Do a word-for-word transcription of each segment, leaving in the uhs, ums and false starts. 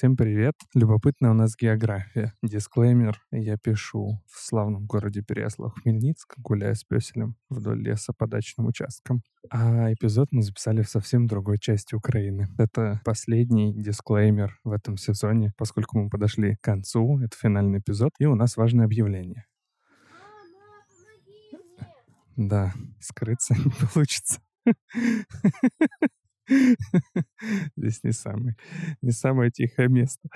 Всем привет! Любопытная у нас география. Дисклеймер. Я пишу в славном городе Переяслав-Хмельницк, гуляя с пёселем вдоль леса по дачным участкам. А эпизод мы записали в совсем другой части Украины. Это последний дисклеймер в этом сезоне, поскольку мы подошли к концу. Это финальный эпизод, и у нас важное объявление. Мама, да, скрыться не получится. Здесь не самое, не самое тихое место.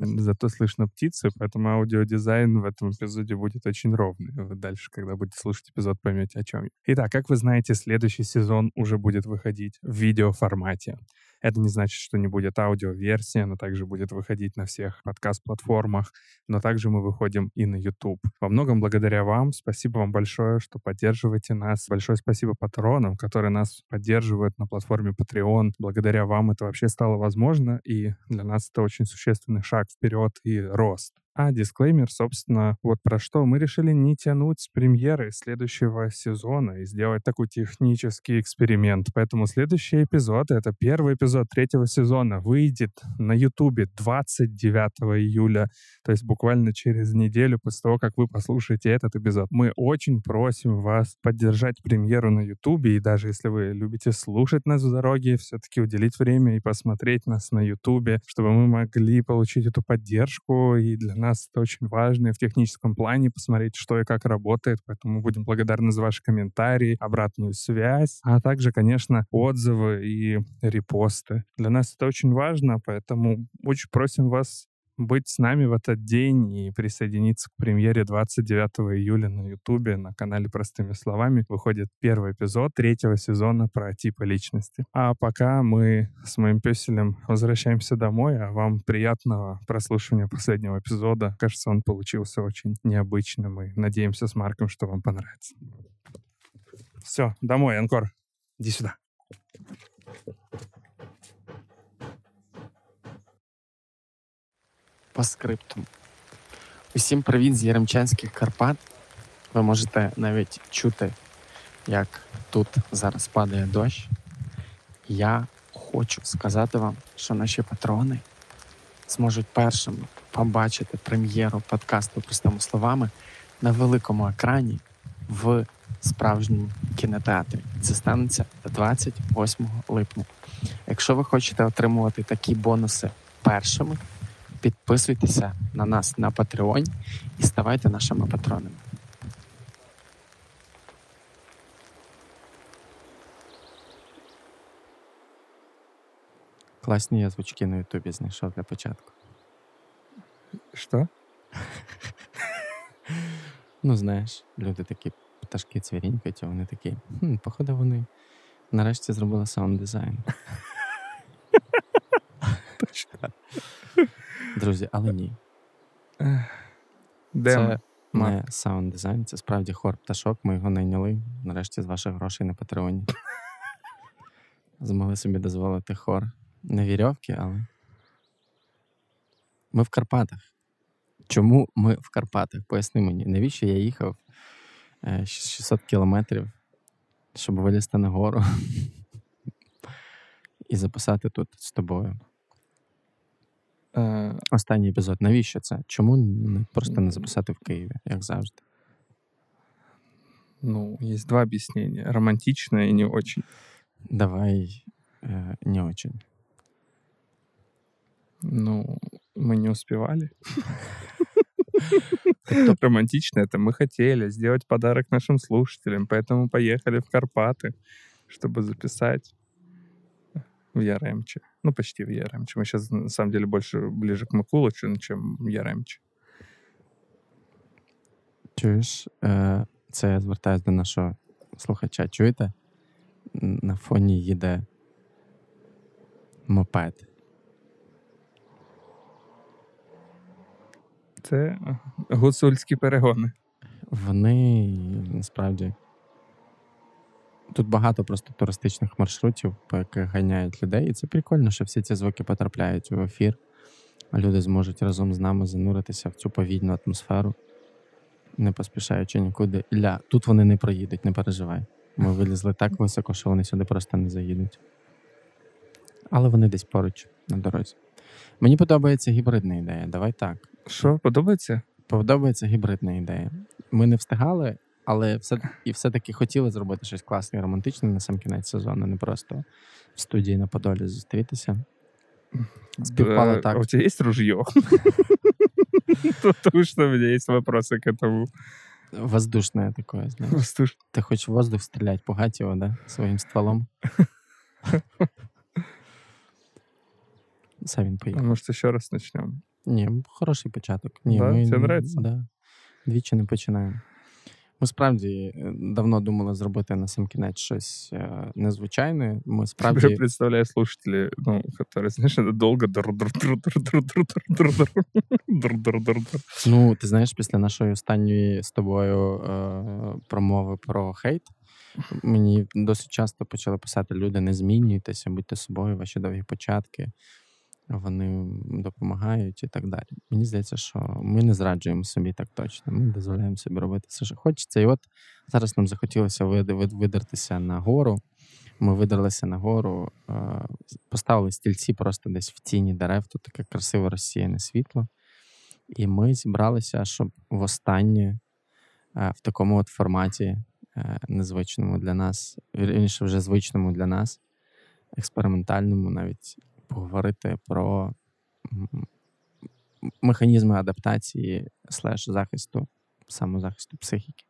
Зато слышно птицу, поэтому аудиодизайн в этом эпизоде будет очень ровный. Вы дальше, когда будете слушать эпизод, поймете, о чем я. Итак, как вы знаете, следующий сезон уже будет выходить в видеоформате. Это не значит, что не будет аудиоверсии, она также будет выходить на всех подкаст-платформах, но также мы выходим и на YouTube. Во многом благодаря вам, спасибо вам большое, что поддерживаете нас. Большое спасибо патронам, которые нас поддерживают на платформе Patreon. Благодаря вам это вообще стало возможно, и для нас это очень существенный шаг вперед и рост. А дисклеймер, собственно, вот про что. Мы решили не тянуть с премьеры следующего сезона и сделать такой технический эксперимент. Поэтому следующий эпизод, это первый эпизод третьего сезона, выйдет на Ютубе двадцать девятого июля, то есть буквально через неделю после того, как вы послушаете этот эпизод. Мы очень просим вас поддержать премьеру на Ютубе, и даже если вы любите слушать нас в дороге, все-таки уделить время и посмотреть нас на Ютубе, чтобы мы могли получить эту поддержку, и для нас нас это очень важно, и в техническом плане посмотреть, что и как работает. Поэтому мы будем благодарны за ваши комментарии, обратную связь, а также, конечно, отзывы и репосты. Для нас это очень важно, поэтому очень просим вас быть с нами в этот день и присоединиться к премьере двадцать девятого июля на Ютубе, на канале «Простыми словами». Выходит первый эпизод третьего сезона про типы личности. А пока мы с моим пёселем возвращаемся домой, а вам приятного прослушивания последнего эпизода. Кажется, он получился очень необычным, и надеемся с Марком, что вам понравится. Все, домой, анкор. Иди сюда. По скрипту. Усім привіт з Яремчанських Карпат. Ви можете навіть чути, як тут зараз падає дощ. Я хочу сказати вам, що наші патрони зможуть першими побачити прем'єру подкасту «Простими словами» на великому екрані в справжньому кінотеатрі. Це станеться двадцять восьмого липня. Якщо ви хочете отримувати такі бонуси першими, підписуйтеся на нас на Patreon і ставайте нашими патронами. Класні я звучки на Ютубі знайшов для початку. Що? Ну, знаєш, люди такі пташки цвірінькають, а вони такі, хм, походу вони нарешті зробили саунд-дизайн. Точно. Друзі, але ні. Демо. Це не саунд-дизайн, це справді хор пташок. Ми його найняли, нарешті, з ваших грошей на Патреоні. Змогли собі дозволити хор. Не вірьовки, але... Ми в Карпатах. Чому ми в Карпатах? Поясни мені, навіщо я їхав шістсот кілометрів, щоб вилізти на гору і записати тут з тобою? Останній епізод. Навіщо це? Чому просто не записати в Києві, як завжди? Ну, є два об'яснення. Романтичне і не очень. Давай э, не очень. Ну, ми не успівали. Романтичне – це ми хотіли зробити подарок нашим слушателям, поэтому поїхали в Карпати, щоб записати в Яремче. Ну, почти в Яремче. Мы сейчас, на самом деле, больше ближе к Микуличину, чем в Яремче. Чуєш? Це я звертаюся до нашого слухача. Чуєте? На фоні їде мопед. Це гуцульські перегони. Вони, насправді... Тут багато просто туристичних маршрутів, по яких ганяють людей. І це прикольно, що всі ці звуки потрапляють в ефір. Люди зможуть разом з нами зануритися в цю повільну атмосферу, не поспішаючи нікуди. Ілля, тут вони не проїдуть, не переживай. Ми вилізли так високо, що вони сюди просто не заїдуть. Але вони десь поруч на дорозі. Мені подобається гібридна ідея, давай так. Що, подобається? Подобається гібридна ідея. Ми не встигали, але все і все-таки хотіли зробити щось класне і романтичне на сам кінець сезону, не просто в студії на Подолі зустрітися. Співпало так. А у тебе є ружье? Тому що у мене є питання к этому. Воздушное такое, знаешь. Воздушное. Ты хочешь в воздух стрелять, пугать его, да, своим стволом? Савин поехал. Может, еще раз начнем? Не, хороший початок. Не, да? Мы... Тебе нравится? Да. Двічі не починаємо. Ми справді давно думали зробити на сам кінець щось незвичайне. Ми справді... Я представляю слушателі, ну, які, знаєш, це довго... Ну, ти знаєш, після нашої останньої з тобою промови про хейт, мені досить часто почали писати люди: не змінюйтеся, будьте собою, ваші довгі початки, вони допомагають і так далі. Мені здається, що ми не зраджуємо собі так точно. Ми дозволяємо собі робити все, що хочеться. І от зараз нам захотілося видертися на гору. Ми видерлися на гору, поставили стільці просто десь в тіні дерев. Тут таке красиве розсіяне світло. І ми зібралися, щоб востаннє в такому от форматі незвичному для нас, вірніше вже звичному для нас, експериментальному навіть, поговорити про механізми адаптації слеш захисту, самозахисту психіки.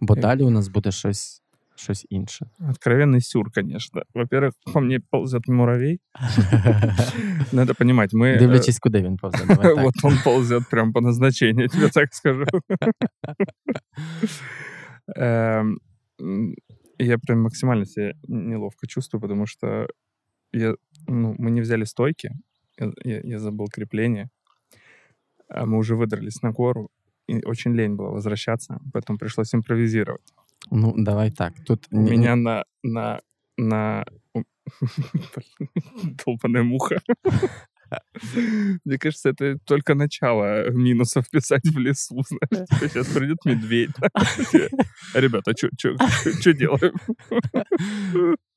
Бо далі у нас буде щось, щось інше. Откровенний сюр, конечно. Во-первых, по мне ползет муравей. Надо понимать, мы... Дивлячись, куди він ползет. Вот он ползет прям по назначению, я тебе так скажу. Я прям максимально себя неловко чувствую, потому что Я, ну, мы не взяли стойки, я, я, я забыл крепление, а мы уже выдрались на гору, и очень лень было возвращаться, поэтому пришлось импровизировать. Ну, давай так. Тут у меня на... на, на... Долбаная муха. Мне кажется, это только начало минусов писать в лесу, знаешь. Сейчас придет медведь. Ребята, что делаем?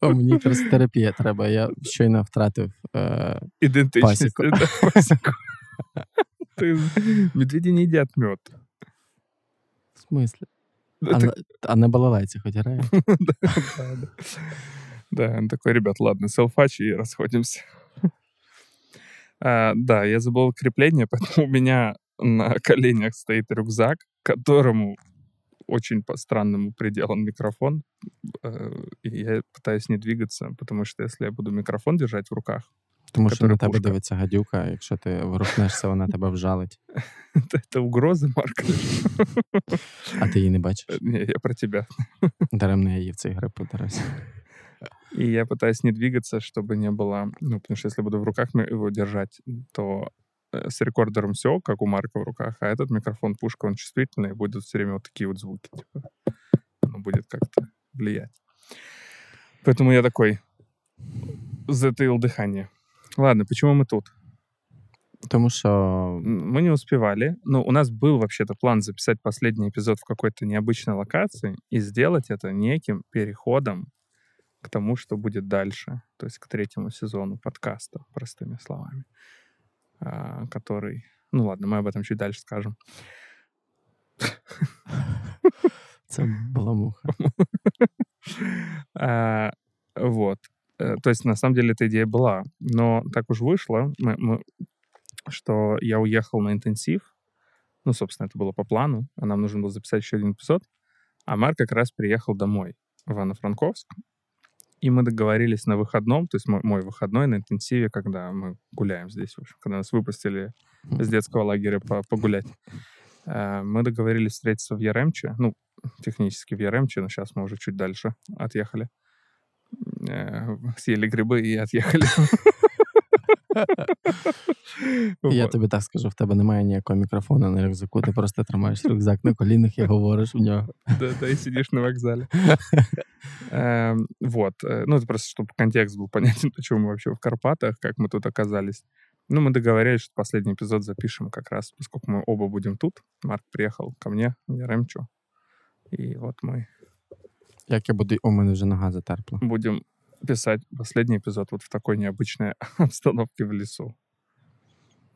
Мені якраз терапія треба. Я щойно втратив ідентичність. Медведі не їдять мед. В смысле? А на балалайці хоч грає? Да, он такой, ребят, ладно, селфач и расходимся. А, да, я забыл крепление, поэтому у меня на коленях стоит рюкзак, которому очень по странному приделан микрофон. И я пытаюсь не двигаться, потому что если я буду микрофон держать в руках... Потому что на тебе дивиться гадюка, если ты вирухнешься, вона тебе вжалить. Это угрозы, Марк. А ты її не бачиш? Не, я про тебя. Даремно я її в цій гри подарусь. И я пытаюсь не двигаться, чтобы не было... Ну, потому что если буду в руках его держать, то с рекордером все, как у Марка в руках, а этот микрофон, пушка, он чувствительный, и будут все время вот такие вот звуки. Типа, оно будет как-то влиять. Поэтому я такой затаил дыхание. Ладно, почему мы тут? Потому что... Мы не успевали. Ну, у нас был вообще-то план записать последний эпизод в какой-то необычной локации и сделать это неким переходом к тому, что будет дальше, то есть к третьему сезону подкаста, простыми словами, который... Ну ладно, мы об этом чуть дальше скажем. Это была муха. Вот. То есть, на самом деле, эта идея была. Но так уж вышло, что я уехал на интенсив. Ну, собственно, это было по плану. Нам нужно было записать еще один эпизод. А Марк как раз приехал домой в Ивано-Франковск. И мы договорились на выходном, то есть мой, мой выходной на интенсиве, когда мы гуляем здесь, в общем, когда нас выпустили из детского лагеря по, погулять. Мы договорились встретиться в Яремче, ну, технически в Яремче, но сейчас мы уже чуть дальше отъехали. Съели грибы и отъехали. Я тобі так скажу, в тебе немає ніякого мікрофона на рюкзаку, ти просто тримаєш рюкзак на колінах і говориш в нього. Да-да, і сидиш на вокзалі. Вот. Ну, це просто, щоб контекст був понятен, почему мы вообще в Карпатах, как мы тут оказались. Ну, мы договорились, что последний эпизод запишем как раз, поскольку мы оба будем тут. Марк приехал ко мне, я ремчу. И вот мы... Як я буду... О, мене вже нога затерпла. Будем писать последний эпизод вот в такой необычной обстановке в лесу.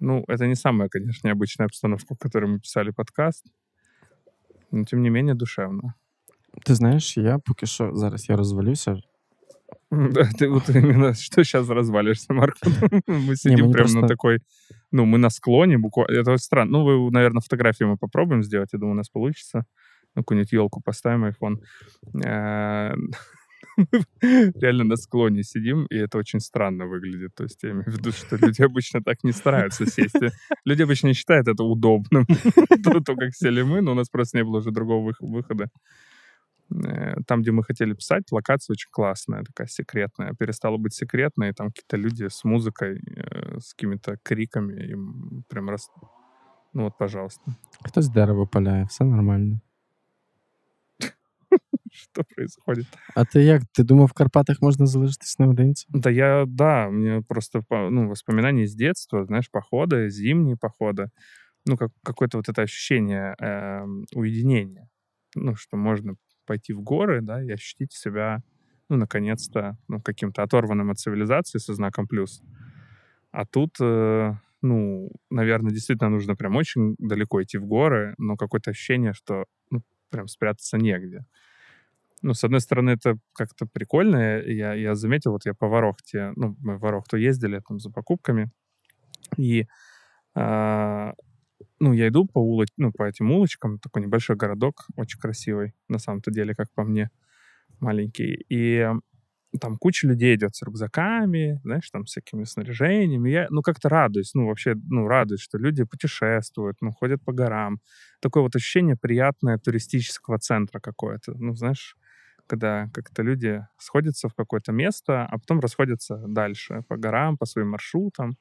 Ну, это не самая, конечно, необычная обстановка, в которой мы писали подкаст, но, тем не менее, душевно. Ты знаешь, я поки що, зараз я розвалюся. Да, ты вот именно, что сейчас развалишься, Марк? Мы сидим не, прямо просто... на такой, ну, мы на склоне буквально, это вот странно. Ну, вы, наверное, фотографии мы попробуем сделать, я думаю, у нас получится. Ну, какую-нибудь елку поставим, айфон. Реально на склоне сидим, и это очень странно выглядит. То есть я имею в виду, что люди обычно так не стараются сесть. Люди обычно не считают это удобным. То, как сели мы, но у нас просто не было уже другого выхода. Там, где мы хотели писать, локация очень классная, такая секретная. Перестала быть секретной, и там какие-то люди с музыкой, с какими-то криками, им прям раз... Ну вот, пожалуйста. Кто с дерева паляє, все нормально. Що происходит? А ти як? Ти думав, в Карпатах можна залишитись наодинці? Да, я, да, у меня просто, ну, воспоминания с детства, знаешь, походы, зимние походы, ну, как, какое-то вот это ощущение э, уединения, ну, что можно пойти в горы, да, и ощутить себя, ну, наконец-то, ну, каким-то оторванным от цивилизации со знаком плюс. А тут, э, ну, наверное, действительно нужно прям очень далеко идти в горы, но какое-то ощущение, что, ну, прям спрятаться негде. Ну, с одной стороны, это как-то прикольно. Я, я заметил, вот я по Ворохте, ну, мы в Ворохту ездили там за покупками, и, э, ну, я иду по, улоч... ну, по этим улочкам, такой небольшой городок, очень красивый, на самом-то деле, как по мне, маленький, и там куча людей идет с рюкзаками, знаешь, там всякими снаряжениями. Я, ну, как-то радуюсь, ну, вообще, ну, радуюсь, что люди путешествуют, ну, ходят по горам. Такое вот ощущение приятное туристического центра какое-то, ну, знаешь... когда как-то люди сходятся в какое-то место, а потом расходятся дальше по горам, по своим маршрутам.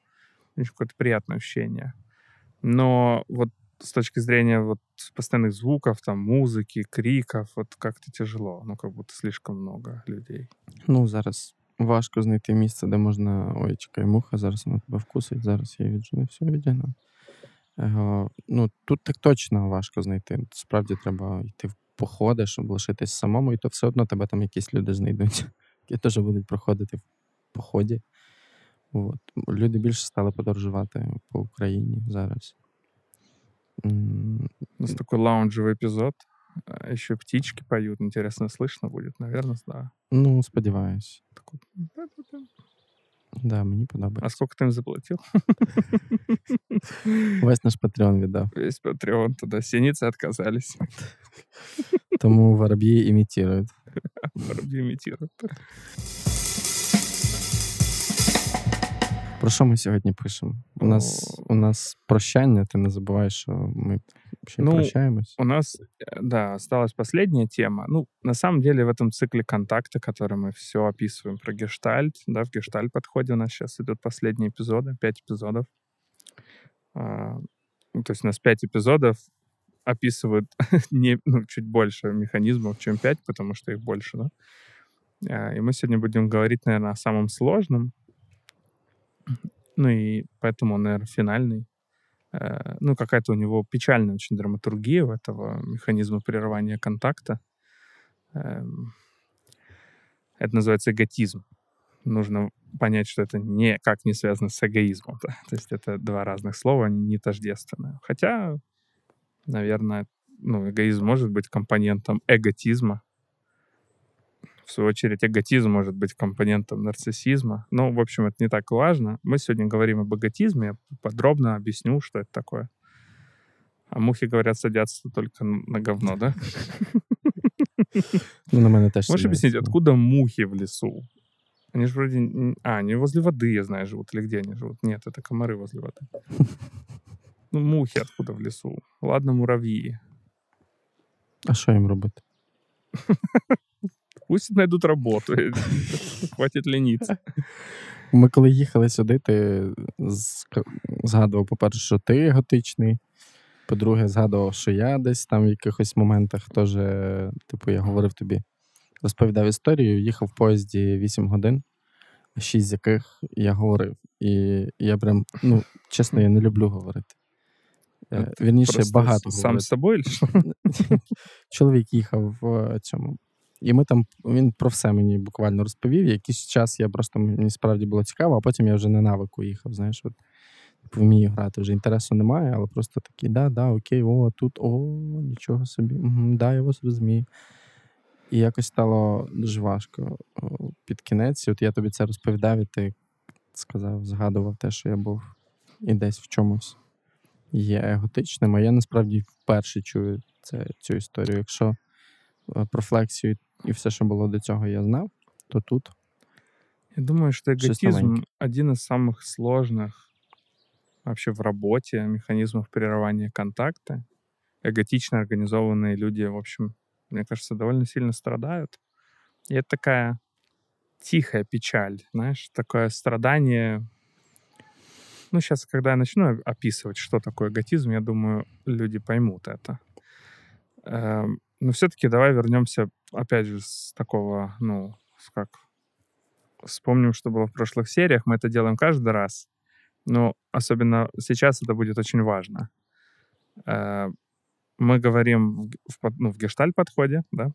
Какое-то приятное ощущение. Но вот с точки зрения вот постоянных звуков, там, музыки, криков, вот как-то тяжело. Ну, как будто слишком много людей. Ну, зараз важко знайти місце, де можна... Ой, чекай, муха, зараз вона тебе вкусить. Зараз я віджену, все віджену. Ну, тут так точно важко знайти. Справді треба йти в походи, щоб лишитись самому, і то все одно тебе там якісь люди знайдуть, які теж будуть проходити в поході. От. Люди більше стали подорожувати по Україні зараз. У нас такий лаунжовий епізод. Ще птички поють, інтересно, слышно буде, наверное, да. Ну, сподіваюсь. Так, да, мені подобається. А скільки ти їм заплатив? Весь наш Patreon віддав. Весь Patreon туди. Синиці відказались. Тому воробьи імітують. Воробьи імітують. Про що ми сьогодні пишемо? У нас, у нас прощання, ти не забуваєш, що ми ще ну, прощаємось. У нас, да, осталась последняя тема. Ну, на самом деле, в этом цикле контакта, который мы все описываем про гештальт, да, в гештальт-подходе у нас сейчас идут последние эпизоды, пять эпизодов. А, ну, то есть у нас пять эпизодов описывают не, ну, чуть больше механизмов, чем пять, потому что их больше, да. А, и мы сегодня будем говорить, наверное, о самом сложном. Ну и поэтому он, наверное, финальный. Ну, какая-то у него печальная очень драматургия у этого механизма прерывания контакта. Это называется эготизм. Нужно понять, что это никак не связано с эгоизмом. Да? То есть это два разных слова, они не тождественные. Хотя, наверное, ну, эгоизм может быть компонентом эготизма. В свою очередь, эготизм может быть компонентом нарциссизма. Ну, в общем, это не так важно. Мы сегодня говорим об эготизме. Я подробно объясню, что это такое. А мухи, говорят, садятся только на говно, да? Можешь объяснить, откуда мухи в лесу? Они же вроде... А, они возле воды, я знаю, живут. Или где они живут? Нет, это комары возле воды. Ну, мухи откуда в лесу? Ладно, муравьи. А что им работать? Пусть знайдуть роботу, хватить лінитися. Ми коли їхали сюди, ти згадував, по-перше, що ти готичний, по-друге, згадував, що я десь там в якихось моментах теж, типу, я говорив тобі, розповідав історію, їхав в поїзді вісім годин, шість з яких я говорив. І я прям, ну, чесно, я не люблю говорити. Вірніше, багато говорити. Сам з собою? Чоловік їхав в цьому. І ми там, він про все мені буквально розповів. Якийсь час я просто, мені справді було цікаво, а потім я вже на навику їхав, знаєш. От, вмію грати, вже інтересу немає, але просто такий, да, да, окей, о, тут, о, нічого собі, угу, да, я вас розумію. І якось стало дуже важко під кінець. От я тобі це розповідав, і ти сказав, згадував те, що я був і десь в чомусь є еготичним, а я насправді вперше чую це, цю історію. Якщо профлексію і все, що було до цього, я знав, то тут. Я думаю, что эготизм – один из самых сложных вообще в работе механизмов прерывания контакта. Эготично организованные люди, в общем, мне кажется, довольно сильно страдают. И это такая тихая печаль, знаешь, такое страдание. Ну, сейчас, когда я начну описывать, что такое эготизм, я думаю, люди поймут это. Но все-таки давай вернемся, опять же, с такого, ну, как... Вспомним, что было в прошлых сериях. Мы это делаем каждый раз. Но особенно сейчас это будет очень важно. Мы говорим в, ну, в гештальт-подходе, да?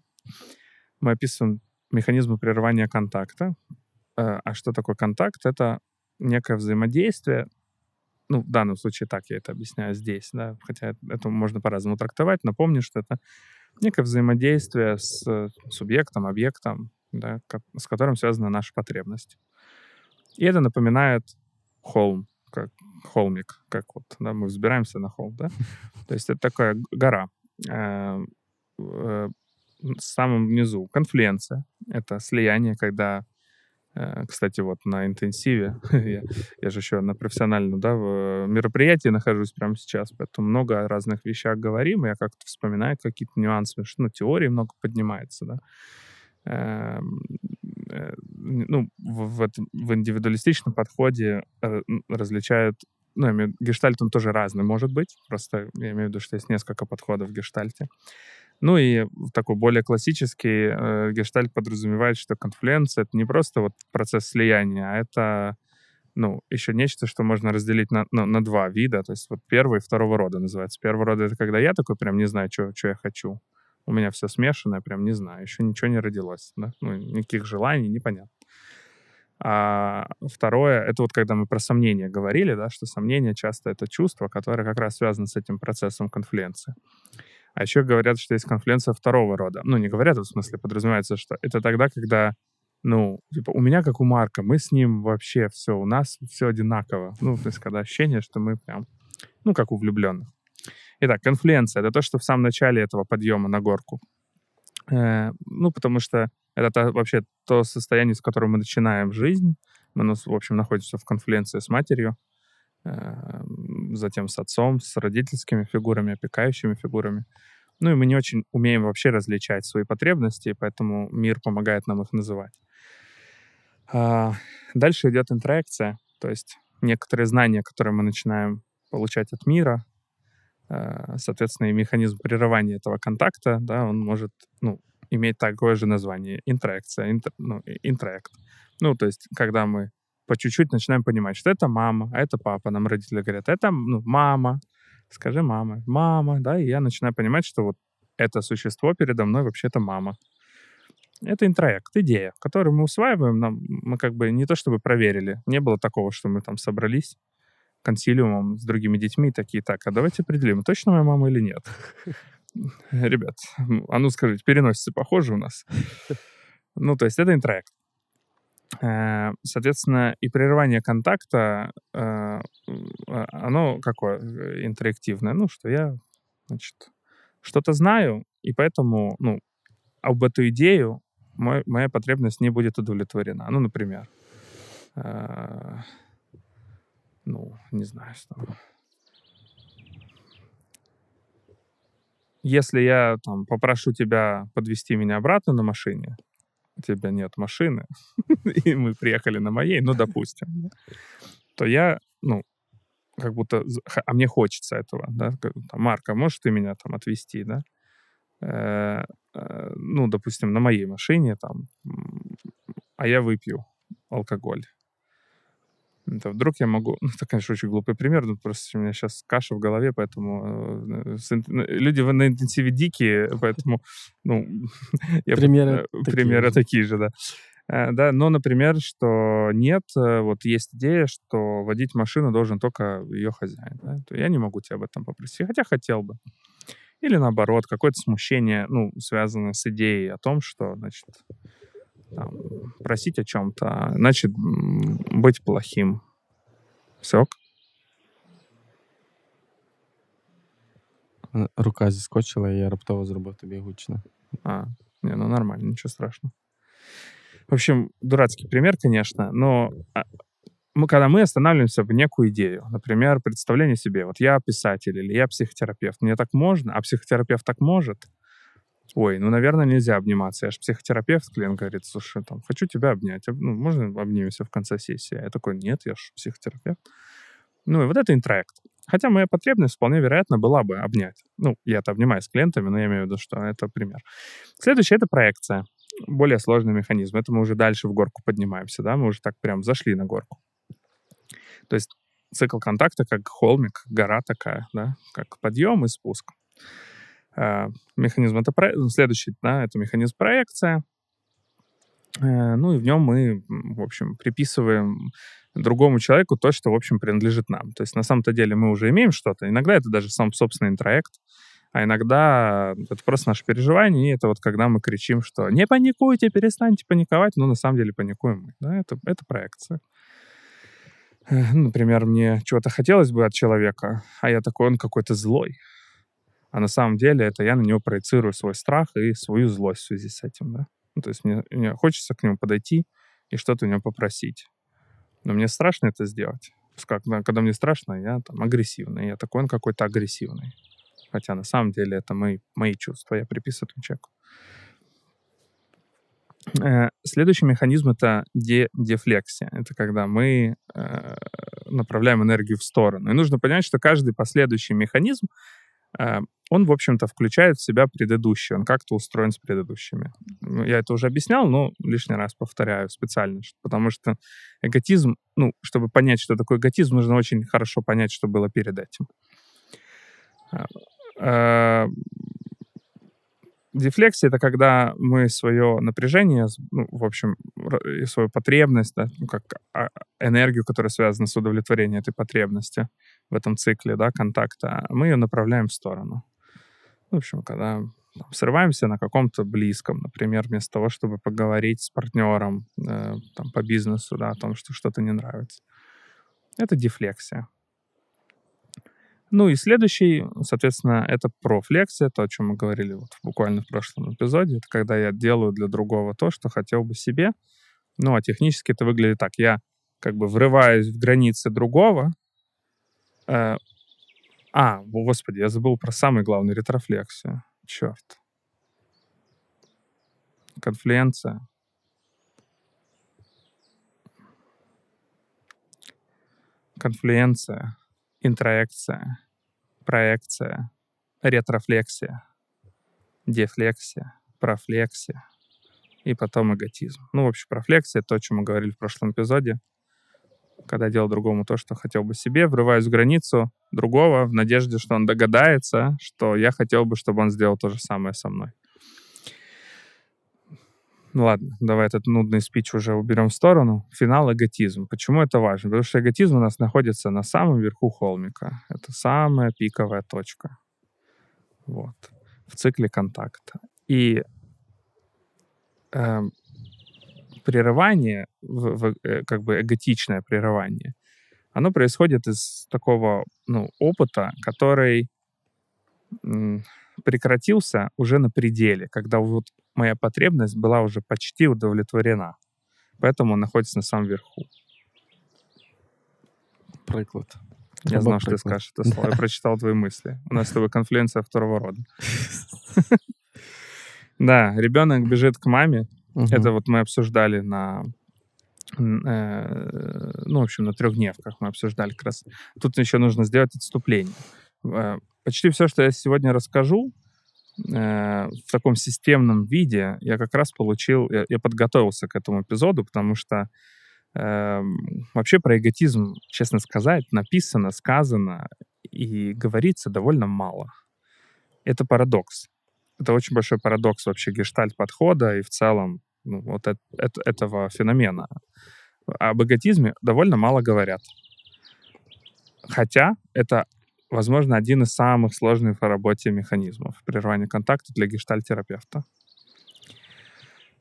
Мы описываем механизмы прерывания контакта. А что такое контакт? Это некое взаимодействие. Ну, в данном случае так я это объясняю здесь. Да? Хотя это можно по-разному трактовать. Напомню, что это некое взаимодействие с субъектом, объектом, да, с которым связана наша потребность. И это напоминает холм, как холмик, как вот, да, мы взбираемся на холм, да? То есть это такая гора. Э, э, в самом низу конфлюєнція, это слияние, когда, э, кстати, вот на интенсиве, я, я же еще на профессиональном, да, в мероприятии нахожусь прямо сейчас, поэтому много о разных вещах говорим, я как-то вспоминаю какие-то нюансы, ну, теории много поднимается, да. Ну, в, в, в индивидуалистичном подходе различают, ну, я имею в виду, гештальт, он тоже разный может быть, просто я имею в виду, что есть несколько подходов в гештальте. Ну, и такой более классический гештальт подразумевает, что конфлюенция — это не просто вот процесс слияния, а это, ну, еще нечто, что можно разделить на, ну, на два вида, то есть вот первый и второго рода называется. Первый род — это когда я такой прям не знаю, что я хочу. У меня все смешанное, прям не знаю, еще ничего не родилось, да? Ну, никаких желаний, непонятно. А второе, это вот когда мы про сомнения говорили, да, что сомнения часто это чувство, которое как раз связано с этим процессом конфлюенции. А еще говорят, что есть конфлюенция второго рода. Ну, не говорят, в смысле, подразумевается, что это тогда, когда, ну, типа, у меня как у Марка, мы с ним вообще все, у нас все одинаково. Ну, то есть когда ощущение, что мы прям, ну, как у влюбленных. Итак, конфлюенция — это то, что в самом начале этого подъема на горку. Э, ну, потому что это то, вообще то состояние, с которым мы начинаем жизнь. Мы, ну, в общем, находимся в конфлюенции с матерью, э, затем с отцом, с родительскими фигурами, опекающими фигурами. Ну, и мы не очень умеем вообще различать свои потребности, и поэтому мир помогает нам их называть. Э, дальше идет интеракция, то есть некоторые знания, которые мы начинаем получать от мира. Соответственно, и механизм прерывания этого контакта, да, он может, ну, иметь такое же название — интеракция, интер, ну, интеракт. Ну, то есть, когда мы по чуть-чуть начинаем понимать, что это мама, а это папа. Нам родители говорят, это, ну, мама, скажи мама, мама, да, и я начинаю понимать, что вот это существо передо мной вообще-то мама. Это интеракт, идея, которую мы усваиваем, нам, мы как бы не то чтобы проверили, не было такого, что мы там собрались консилиумом с другими детьми, такие, так, а давайте определим, точно моя мама или нет? Ребят, а ну скажите, переносицы похожи у нас? Ну, то есть это интроект. Соответственно, и прерывание контакта, оно какое? Интерактивное. Ну, что я, значит, что-то знаю, и поэтому, ну, об эту идею моя потребность не будет удовлетворена. Ну, например, ну, не знаю, что. Если я там попрошу тебя подвезти меня обратно на машине, у тебя нет машины, и мы приехали на моей, ну, допустим, то я, ну, как будто, а мне хочется этого, да, Марка, можешь ты меня там отвезти, да, ну, допустим, на моей машине там, а я выпью алкоголь. Это вдруг я могу... Ну, это, конечно, очень глупый пример, но просто у меня сейчас каша в голове, поэтому... Люди на интенсиве дикие, поэтому... Ну, примеры я... такие, примеры такие же, да. Да, но, например, что нет, вот есть идея, что водить машину должен только ее хозяин. Да? То я не могу тебя об этом попросить, хотя хотел бы. Или наоборот, какое-то смущение, ну, связанное с идеей о том, что, значит, там, просить о чем-то, значит, быть плохим. Все ок? Рука зіскочила, і я раптово зробив тобі гучно. А, ні, ну нормально, нічого страшного. В общем, дурацкий пример, конечно, но мы, когда мы останавливаемся в некую идею, например, представление себе, вот я писатель или я психотерапевт, мне так можно, а психотерапевт так может? Ой, ну, наверное, нельзя обниматься, я же психотерапевт, клиент говорит, слушай, там, хочу тебя обнять, ну, можно обнимемся в конце сессии? Я такой, нет, я же психотерапевт. Ну, и вот это интроект. Хотя моя потребность вполне вероятно была бы обнять. Ну, я-то обнимаюсь с клиентами, но я имею в виду, что это пример. Следующее — это проекция. Более сложный механизм. Это мы уже дальше в горку поднимаемся, да? Мы уже так прям зашли на горку. То есть цикл контакта как холмик, гора такая, да? Как подъем и спуск. Механизм — это про... Следующий, да, это механизм проекция. Ну, и в нем мы, в общем, приписываем другому человеку то, что, в общем, принадлежит нам. То есть на самом-то деле мы уже имеем что-то. Иногда это даже сам собственный интроект, а иногда это просто наше переживание, и это вот когда мы кричим, что «не паникуйте, перестаньте паниковать», но на самом деле паникуем мы. Да? Это, это проекция. Например, мне чего-то хотелось бы от человека, а я такой, он какой-то злой. А на самом деле это я на него проецирую свой страх и свою злость в связи с этим, да? Ну, то есть мне, мне хочется к нему подойти и что-то у него попросить. Но мне страшно это сделать. Как, когда мне страшно, я там агрессивный. Я такой, он какой-то агрессивный. Хотя на самом деле это мои, мои чувства. Я приписываю этому человеку. Э, следующий механизм — это де- дефлексия. Это когда мы э, направляем энергию в сторону. И нужно понять, что каждый последующий механизм, э, он, в общем-то, включает в себя предыдущий. Он как-то устроен с предыдущими. Я это уже объяснял, но лишний раз повторяю специально. Потому что эготизм, ну, чтобы понять, что такое эготизм, нужно очень хорошо понять, что было перед этим. Дефлексия — это когда мы свое напряжение, ну, в общем, и свою потребность, да, ну, как энергию, которая связана с удовлетворением этой потребности в этом цикле, да, контакта, мы ее направляем в сторону. В общем, когда там срываемся на каком-то близком, например, вместо того, чтобы поговорить с партнером э, там, по бизнесу, да, о том, что что-то не нравится. Это дефлексия. Ну и следующий, соответственно, это профлексия, то, о чем мы говорили вот буквально в прошлом эпизоде. Это когда я делаю для другого то, что хотел бы себе. Ну а технически это выглядит так. Я как бы врываюсь в границы другого. Э, А, господи, я забыл про самый главный — ретрофлексию. Черт. Конфлюєнція. Конфлюєнція. Інтроекція. Проекція. Ретрофлексія. Дефлексія. Профлексія. И потом эготизм. Ну, в общем, профлексия — то, о чем мы говорили в прошлом эпизоде. Когда делал другому то, что хотел бы себе, врываюсь в границу другого в надежде, что он догадается, что я хотел бы, чтобы он сделал то же самое со мной. Ну ладно, давай этот нудный спич уже уберем в сторону. Финал — эготизм. Почему это важно? Потому что эготизм у нас находится на самом верху холмика. Это самая пиковая точка. Вот. В цикле контакта. И... Э, прерывание, как бы эготичное прерывание, оно происходит из такого, ну, опыта, который прекратился уже на пределе, когда вот моя потребность была уже почти удовлетворена. Поэтому он находится на самом верху. Приклад. Я Оба знал, приклад. Что ты скажешь это слово. Да. Я прочитал твои мысли. У нас с тобой конфлюенция второго рода. Да, ребенок бежит к маме. Угу. Это вот мы обсуждали на, э, ну, в общем, на трехдневках мы обсуждали как раз. Тут еще нужно сделать отступление. Э, почти все, что я сегодня расскажу, э, в таком системном виде, я как раз получил, я, я подготовился к этому эпизоду, потому что э, вообще про эготизм, честно сказать, написано, сказано и говорится довольно мало. Это парадокс. Это очень большой парадокс вообще гештальт подхода и в целом ну, вот это, это, этого феномена. Об эготизме довольно мало говорят. Хотя это, возможно, один из самых сложных в работе механизмов прерывания контакта для гештальт-терапевта.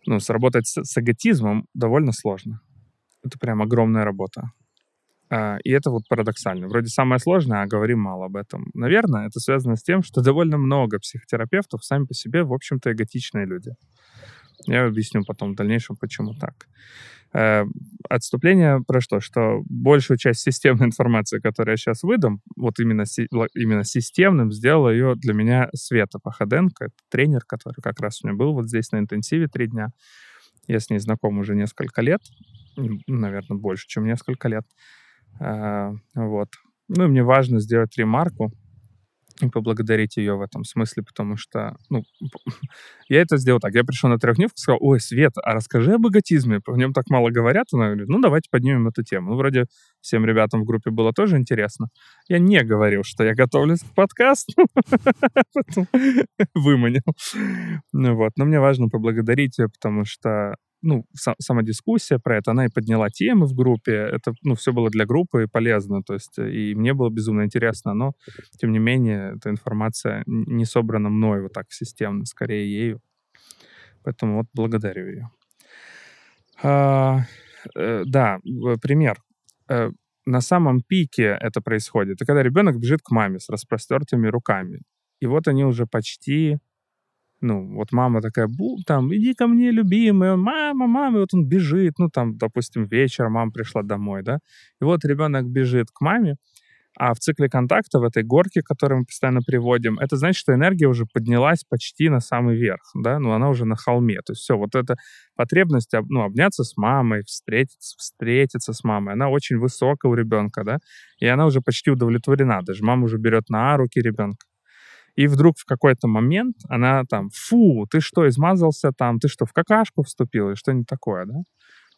Ну, сработать с, с эготизмом довольно сложно. Это прям огромная работа. И это вот парадоксально. Вроде самое сложное, а говорим мало об этом. Наверное, это связано с тем, что довольно много психотерапевтов сами по себе, в общем-то, эготичные люди. Я объясню потом в дальнейшем, почему так. Отступление про что? Что большую часть системной информации, которую я сейчас выдам, вот именно, именно системным, сделала ее для меня Света Походенко, это тренер, который как раз у меня был вот здесь на интенсиве три дня. Я с ней знаком уже несколько лет, наверное, больше, чем несколько лет. Вот. Ну и мне важно сделать ремарку и поблагодарить ее в этом смысле, потому что, ну, я это сделал так. Я пришел на трехдневку и сказал: ой, Света, а расскажи об эготизме, о нем так мало говорят. Она говорит: ну, давайте поднимем эту тему. Ну, вроде всем ребятам в группе было тоже интересно. Я не говорил, что я готовлюсь к подкасту, выманил. Ну вот, но мне важно поблагодарить ее, потому что, ну, сама дискуссия про это, она и подняла темы в группе, это, ну, все было для группы полезно, то есть, и мне было безумно интересно, но, тем не менее, эта информация не собрана мной вот так системно, скорее ею, поэтому вот благодарю ее. А, э, да, пример. Э, на самом пике это происходит, это когда ребенок бежит к маме с распростертыми руками, и вот они уже почти... Ну, вот мама такая: бу, там, иди ко мне, любимая, мама, мама, и вот он бежит, ну, там, допустим, вечер, мама пришла домой, да, и вот ребенок бежит к маме, а в цикле контакта, в этой горке, которую мы постоянно приводим, это значит, что энергия уже поднялась почти на самый верх, да, ну, она уже на холме, то есть все, вот эта потребность, ну, обняться с мамой, встретиться, встретиться с мамой, она очень высокая у ребенка, да, и она уже почти удовлетворена, даже мама уже берет на руки ребенка. И вдруг в какой-то момент она там: фу, ты что, измазался там, ты что, в какашку вступил, и что-нибудь такое, да?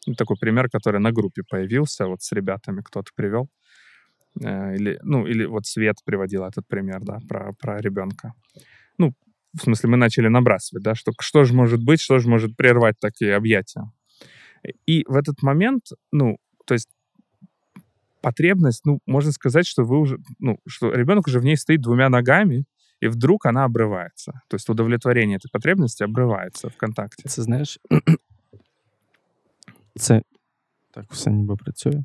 Ну, такой пример, который на группе появился, вот с ребятами кто-то привел. Или, ну, или вот Свет приводил этот пример, да, про, про ребенка. Ну, в смысле, мы начали набрасывать, да, что, что же может быть, что же может прервать такие объятия. И в этот момент, ну, то есть потребность, ну, можно сказать, что вы уже, ну, что ребенок уже в ней стоит двумя ногами, и вдруг она обрывается. То есть удовлетворение этой потребности обрывается в контакті. Це, знаєш, це так все ніби працює.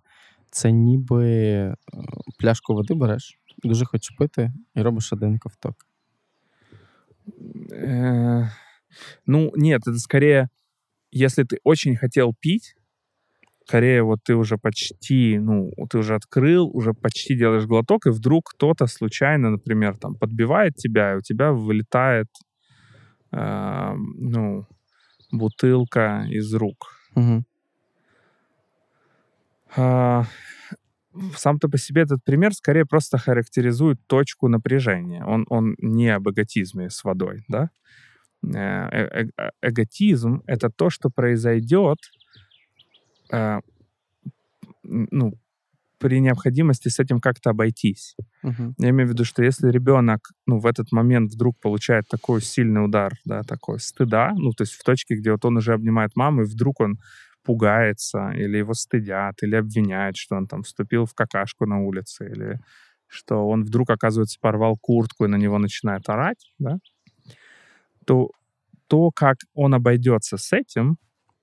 Це ніби пляшку води береш, дуже хочеш пити, і робиш один ковток. Е, ну, ні, це скоріше, якщо ти дуже хотів пити, скорее, вот ты уже почти, ну, ты уже открыл, уже почти делаешь глоток, и вдруг кто-то случайно, например, там, подбивает тебя, и у тебя вылетает, э, ну, бутылка из рук. Угу. Э, сам-то по себе этот пример скорее просто характеризует точку напряжения. Он, он не об эготизме с водой, да? Э, э, эготизм — это то, что произойдет, ну, при необходимости с этим как-то обойтись. Uh-huh. Я имею в виду, что если ребенок, ну, в этот момент вдруг получает такой сильный удар, да, такой стыда, ну, то есть в точке, где вот он уже обнимает маму, и вдруг он пугается, или его стыдят, или обвиняют, что он там вступил в какашку на улице, или что он вдруг, оказывается, порвал куртку, и на него начинает орать, да, то то, как он обойдется с этим,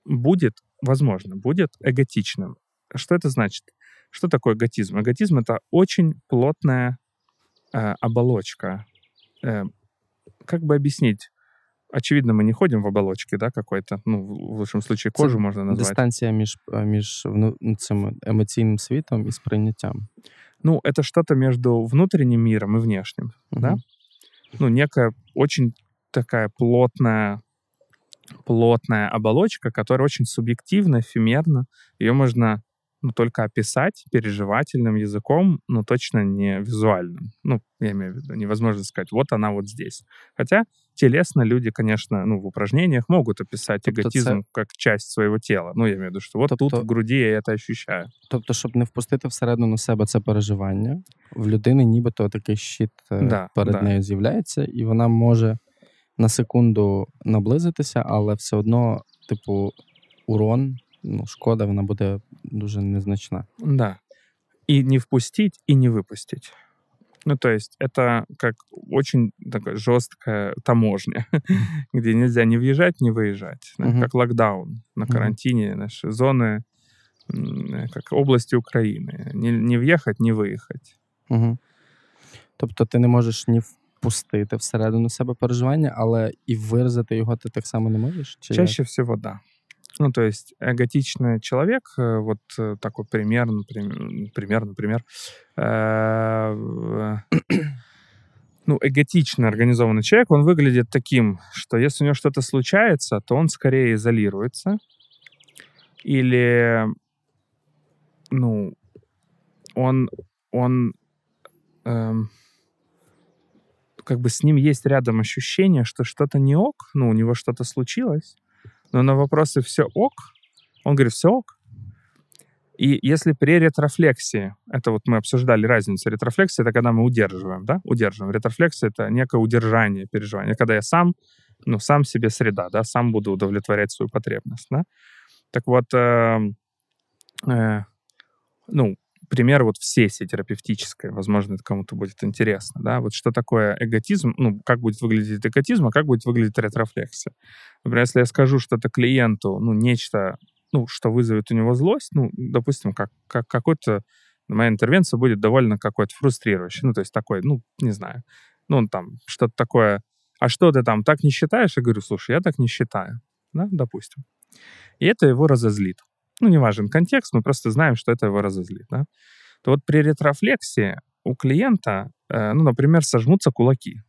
будет... возможно, будет эготичным. Что это значит? Что такое эготизм? Эготизм — это очень плотная э, оболочка. Э, как бы объяснить? Очевидно, мы не ходим в оболочке, да, какой-то, ну, в лучшем случае, кожу це можна назвати. Дистанція між, між вну, цим емоційним світом і сприйняттям. Ну, это что-то между внутренним миром и внешним, угу. Да? Ну, некая очень такая плотная плотная оболочка, которая очень субъективна, эфемерна. Ее можно, ну, только описать переживательным языком, но точно не визуальным. Ну, я имею в виду, невозможно сказать, вот она вот здесь. Хотя телесно люди, конечно, ну, в упражнениях могут описать тобто эготизм це... как часть своего тела. Ну, я имею в виду, что вот тобто... тут в груди я это ощущаю. Тобто, щоб не впустити всередину себе це переживання, в людини нібито такий щит да, перед да. нею з'являється, і вона може на секунду наблизитися, але все одно, типу, урон, ну, шкода, вона буде дуже незначна. Да. И не впустить, и не выпустить. Ну, то есть это как очень такая жесткая таможня, где нельзя не въезжать, не выезжать. Да? Uh-huh. Как локдаун на карантине, uh-huh. наши зоны, как области Украины. Не, не въехать, не выехать. Uh-huh. Тобто ти не можеш ні впустити всередину себе переживання, але і виразити його ти так само не можеш? Чи чаще як? Всього, да. Ну, то есть эготичный человек, вот такой пример, например, пример, например ну, эготично организованный человек, он выглядит таким, что если у него что-то случается, то он скорее изолируется или, ну, он, он эм, как бы с ним есть рядом ощущение, что что-то не ок, ну, у него что-то случилось. Но на вопросы «все ок», он говорит «все ок». И если при ретрофлексии, это вот мы обсуждали разницу, ретрофлексия — это когда мы удерживаем, да, удерживаем. Ретрофлексия — это некое удержание переживания, когда я сам, ну, сам себе среда, да, сам буду удовлетворять свою потребность, да. Так вот, э, э, ну, пример вот в сессии терапевтической, возможно, это кому-то будет интересно, да, вот что такое эготизм, ну, как будет выглядеть эготизм, а как будет выглядеть ретрофлексия. Например, если я скажу что-то клиенту, ну, нечто, ну, что вызовет у него злость, ну, допустим, как, как какой-то, моя интервенция будет довольно какой-то фрустрирующей, ну, то есть такой, ну, не знаю, ну, там, что-то такое, а что ты там, так не считаешь? Я говорю, слушай, я так не считаю, да, допустим. И это его разозлит. Ну, не важен контекст, мы просто знаем, что это его разозлит, да. То вот при ретрофлексии у клиента, э, ну, например, сожмутся кулаки,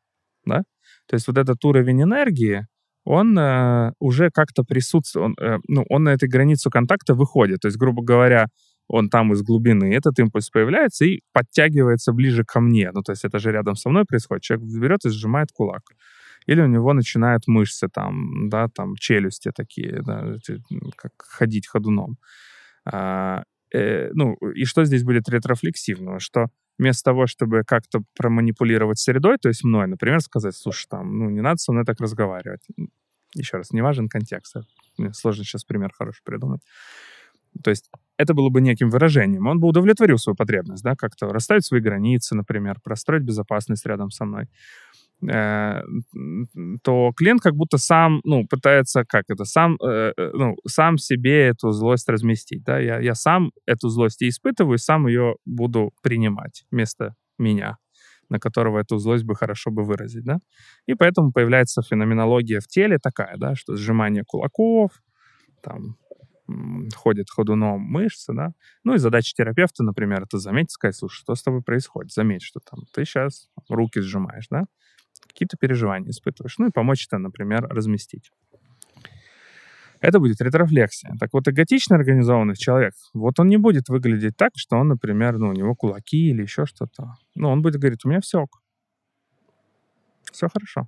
да. То есть вот этот уровень энергии, он э, уже как-то присутствует, он, э, ну, он на эту границу контакта выходит. То есть, грубо говоря, он там из глубины, этот импульс появляется и подтягивается ближе ко мне. Ну, то есть это же рядом со мной происходит. Человек берет и сжимает кулак. Или у него начинают мышцы там, да, там челюсти такие, да, как ходить ходуном. А, э, ну, и что здесь будет ретрофлексивного? Что вместо того, чтобы как-то проманипулировать средой, то есть мной, например, сказать, слушай, там, ну, не надо со мной так разговаривать. Еще раз, не важен контекст. Мне сложно сейчас пример хороший придумать. То есть это было бы неким выражением. Он бы удовлетворил свою потребность, да, как-то расставить свои границы, например, простроить безопасность рядом со мной. То клиент как будто сам, ну, пытается, как это, сам, э, ну, сам себе эту злость разместить, да, я, я сам эту злость и испытываю, и сам ее буду принимать вместо меня, на которого эту злость бы хорошо бы выразить, да, и поэтому появляется феноменология в теле такая, да, что сжимание кулаков, там, ходит ходуном мышцы, да, ну и задача терапевта, например, это заметить, сказать, слушай, что с тобой происходит, заметь, что там ты сейчас руки сжимаешь, да, какие-то переживания испытываешь. Ну и помочь это, например, разместить. Это будет ретрофлексия. Так вот, эготично организованный человек, вот он не будет выглядеть так, что он, например, ну, у него кулаки или еще что-то. Ну, он будет говорить, у меня все ок. Все хорошо.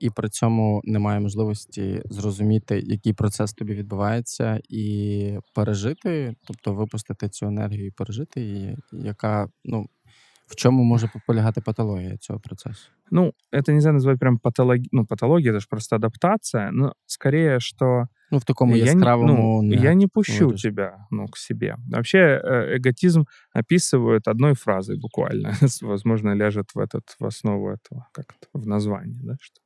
І при цьому немає можливості зрозуміти, який процес тобі відбувається, і пережити, тобто випустити цю енергію і пережити її, яка, ну, в чому може полягати патологія цього процесу? Ну, это нельзя назвать прям патологией, ну, патология, это же просто адаптация, но скорее, что... Ну, в таком я яскравому... Не, ну, я не пущу выдашь. Тебя, ну, к себе. Вообще, эготизм описывают одной фразой буквально, возможно, лежит в, этот, в основу этого, как-то в названии, да, что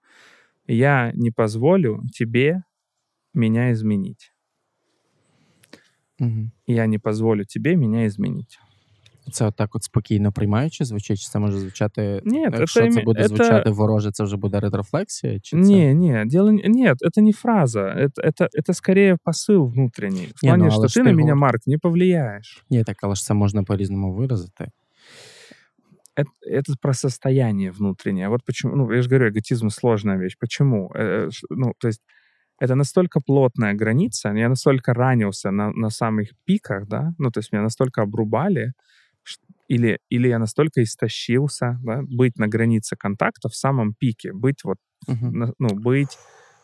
я не позволю тебе меня изменить. Угу. Я не позволю тебе меня изменить. Це отак от спокійно приймаючи звучить? Чи це може звучати... Ні, якщо це, це буде звучати это... вороже, це вже буде ретрофлексія? Чи ні, це... ні, дело... ні, це не фраза. Это, это, это скоріше посил внутрішній. В плані, що ну, ти на мене, Марк, не повлияєш. Ні, так, але ж це можна по-різному виразити. Это, это про состояние внутреннее. Вот почему, ну, я же говорю, эготизм сложная вещь. Почему? Ну, то есть это настолько плотная граница, я настолько ранился на, на самых пиках, да, ну, то есть меня настолько обрубали, Или, или я настолько истощился, да, быть на границе контакта в самом пике, быть вот, угу. ну, быть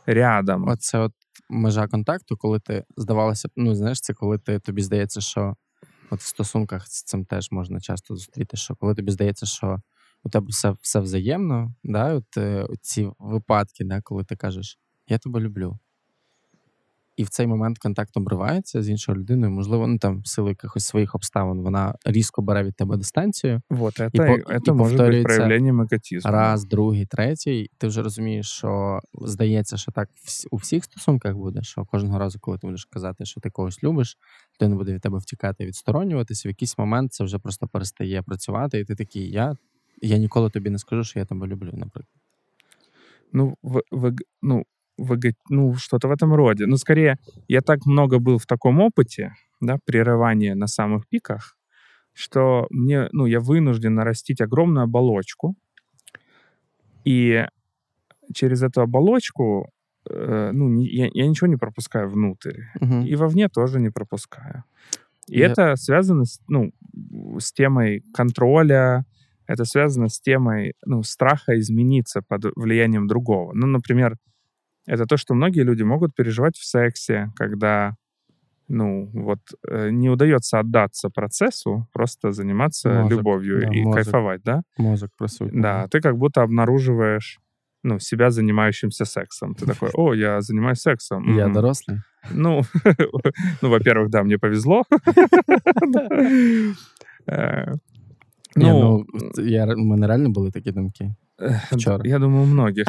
рядом. Оце от межа контакту, коли ти здавалося, ну, знаєш, це коли ти, тобі здається, що от в стосунках з цим теж можна часто зустріти, що коли тобі здається, що у тебе все, все взаємно, да, от, от ці випадки, да, коли ти кажеш, я тебе люблю. і в цей момент контакт обривається з іншою людиною, можливо, ну, там, в силу якихось своїх обставин, вона різко бере від тебе дистанцію. Вот, это, і по, это і може бути проявленням еготизму. Раз, другий, третій, ти вже розумієш, що здається, що так у всіх стосунках буде, що кожного разу, коли ти будеш казати, що ти когось любиш, людина буде від тебе втікати, відсторонюватись, в якийсь момент це вже просто перестає працювати, і ти такий, я, я ніколи тобі не скажу, що я тебе люблю, наприклад. Ну, в, в, ну, в, ну, что-то в этом роде. Ну, скорее, я так много был в таком опыте, да, прерывания на самых пиках, что мне, ну, я вынужден нарастить огромную оболочку, и через эту оболочку, э, ну, не, я, я ничего не пропускаю внутрь, угу. и вовне тоже не пропускаю. И я... это связано с, ну, с темой контроля. Это связано с темой, ну, страха измениться под влиянием другого. Ну, например, это то, что многие люди могут переживать в сексе, когда, ну, вот, не удается отдаться процессу, просто заниматься мозг, любовью да, и мозг, кайфовать, да? Мозг, по сути. Да, ты как будто обнаруживаешь, ну, себя занимающимся сексом. Ты такой, о, я занимаюсь сексом. Я дорослый? Ну, во-первых, да, мне повезло. Ну, Ні, ну, я, у мене реально були такі думки вчора. Я думаю, у многих.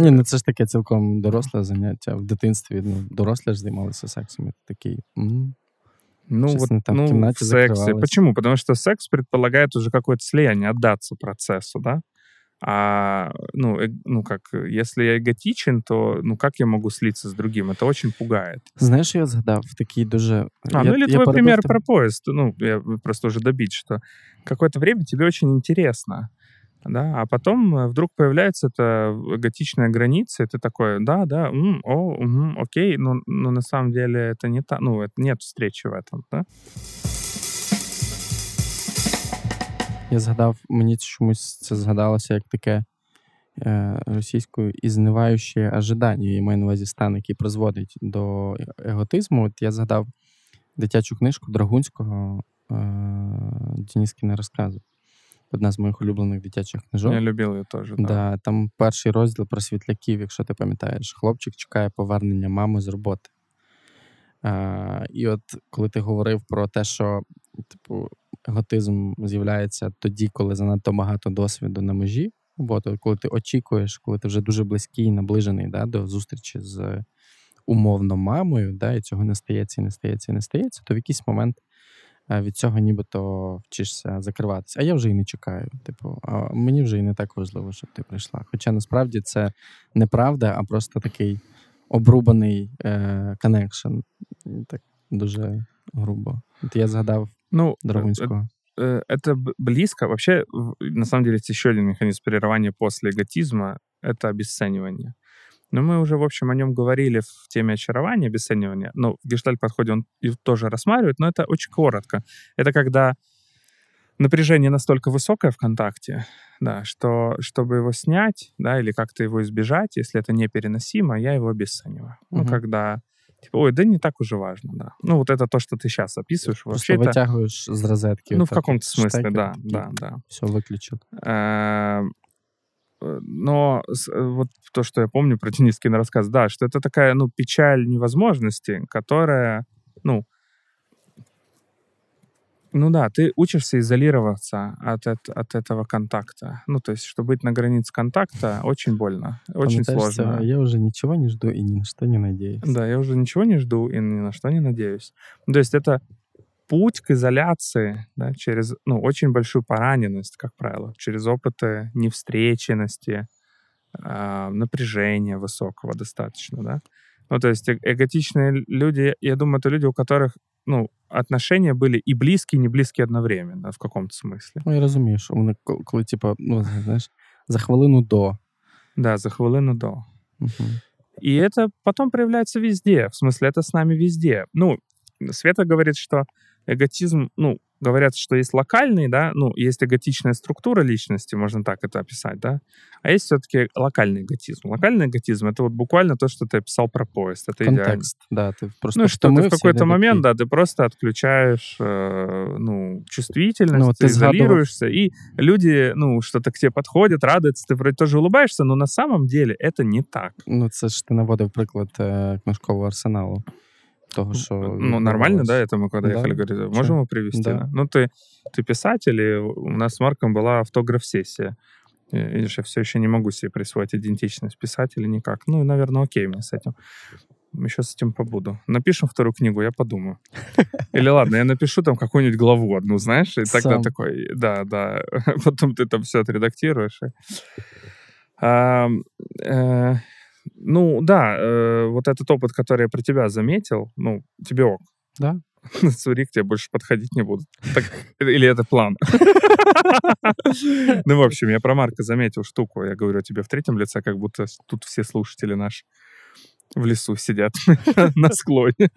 Ні, ну це ж таке цілком доросле заняття. В дитинстві дорослі ж займалися сексом. Такий, ну, в сексе. Почему? Потому что секс предполагает уже какое-то слияние, отдаться процессу, да? А, ну, э, ну, как, если я еготичен, то, ну, как я могу слиться с другим? Это очень пугает. Знаешь, я згадав такий дуже... А, я, ну, или твой пример про поезд. Ну, я просто уже добить, что какое-то время тебе очень интересно, да, а потом вдруг появляется эта еготичная граница, и ты такой, да, да, м, о, м, окей, но, но на самом деле это не та... Ну, это, нет встречи в этом, да? Я згадав, мені чомусь це згадалося як таке е, російською «ізниваюче ожидання», я маю на увазі стан, який призводить до еготизму. От я згадав дитячу книжку Драгунського е, «Дініскіни розкази». Одна з моїх улюблених дитячих книжок. Я любив її теж, так. Да. Да, там перший розділ про світляків, якщо ти пам'ятаєш. Хлопчик чекає повернення мами з роботи. Е, і от коли ти говорив про те, що, типу, еготизм з'являється тоді, коли занадто багато досвіду на межі, бо то, коли ти очікуєш, коли ти вже дуже близький, наближений, да, до зустрічі з умовно мамою, да, і цього не стається, і не стається, і не стається, то в якийсь момент від цього нібито вчишся закриватися. А я вже і не чекаю. Типу, а мені вже і не так важливо, щоб ти прийшла. Хоча насправді це неправда, а просто такий обрубаний коннекшн. Так дуже грубо. От я згадав. Ну, это, это близко. Вообще, на самом деле, есть еще один механизм прерывания после эготизма – это обесценивание. Но мы уже, в общем, о нем говорили в теме очарования, обесценивания. Но в гештальт-подходе он тоже рассматривает, но это очень коротко. Это когда напряжение настолько высокое в контакте, да, что, чтобы его снять, да, или как-то его избежать, если это непереносимо, я его обесцениваю. Угу. Ну, когда... Типа, ой, да не так уже важно, да. Ну, вот это то, что ты сейчас описываешь. Просто вообще вытягиваешь это... из розетки. Ну, вот в каком-то смысле, штекер, да, такие, да, да. Все выключат. Но вот то, что я помню про Денискин рассказ, да, что это такая, ну, печаль невозможности, которая, ну, ну да, ты учишься изолироваться от, от, от этого контакта. Ну, то есть, чтобы быть на границе контакта, очень больно, очень сложно. Я уже ничего не жду и ни на что не надеюсь. Да, я уже ничего не жду и ни на что не надеюсь. То есть, это путь к изоляции, да, через, ну, очень большую пораненность, как правило, через опыты невстреченности, э, напряжения высокого достаточно, да. Ну, то есть, э- эготичные люди, я думаю, это люди, у которых, ну, отношения были и близкие, и не близкие одновременно, в каком-то смысле. Ну, я розумію, що вони, коли, типа, ну, знаєш, за хвилину до. Да, за хвилину до. Угу. И это потом проявляется везде, в смысле, это с нами везде. Ну, Света говорит, что Эготизм, ну, говорят, что есть локальный, да, ну, есть эготичная структура личности, можно так это описать, да, а есть все-таки локальный эготизм. Локальный эготизм — это вот буквально то, что ты описал про поезд, это контекст, идеально. Да, ты просто... Ну, что, что ты в какой-то момент, такие... да, ты просто отключаешь, э, ну, чувствительность, ну, вот ты изолируешься, и люди, ну, что-то к тебе подходят, радуются, ты вроде тоже улыбаешься, но на самом деле это не так. Ну, це ж ти наводив приклад э, книжкового арсеналу. Того, що ну, нормально, да, это мы когда да. ехали, говорили, можем его привезти? Да. Да? Ну, ты, ты писатель, и у нас с Марком была автограф-сессия. Видишь, я все еще не могу себе присвоить идентичность писателя никак. Ну, наверное, окей мне с этим. Еще с этим побуду. Напишем вторую книгу, я подумаю. Или ладно, я напишу там какую-нибудь главу одну, знаешь, и тогда такой, да, да. Потом ты там все отредактируешь. Ну, да, э, вот этот опыт, который я про тебя заметил, ну, тебе ок. Да. На Цюрих тебе больше подходить не будут. Так, или это план? Ну, в общем, я про Марка заметил штуку. Я говорю тебе в третьем лице, как будто тут все слушатели наши в лесу сидят на склоне.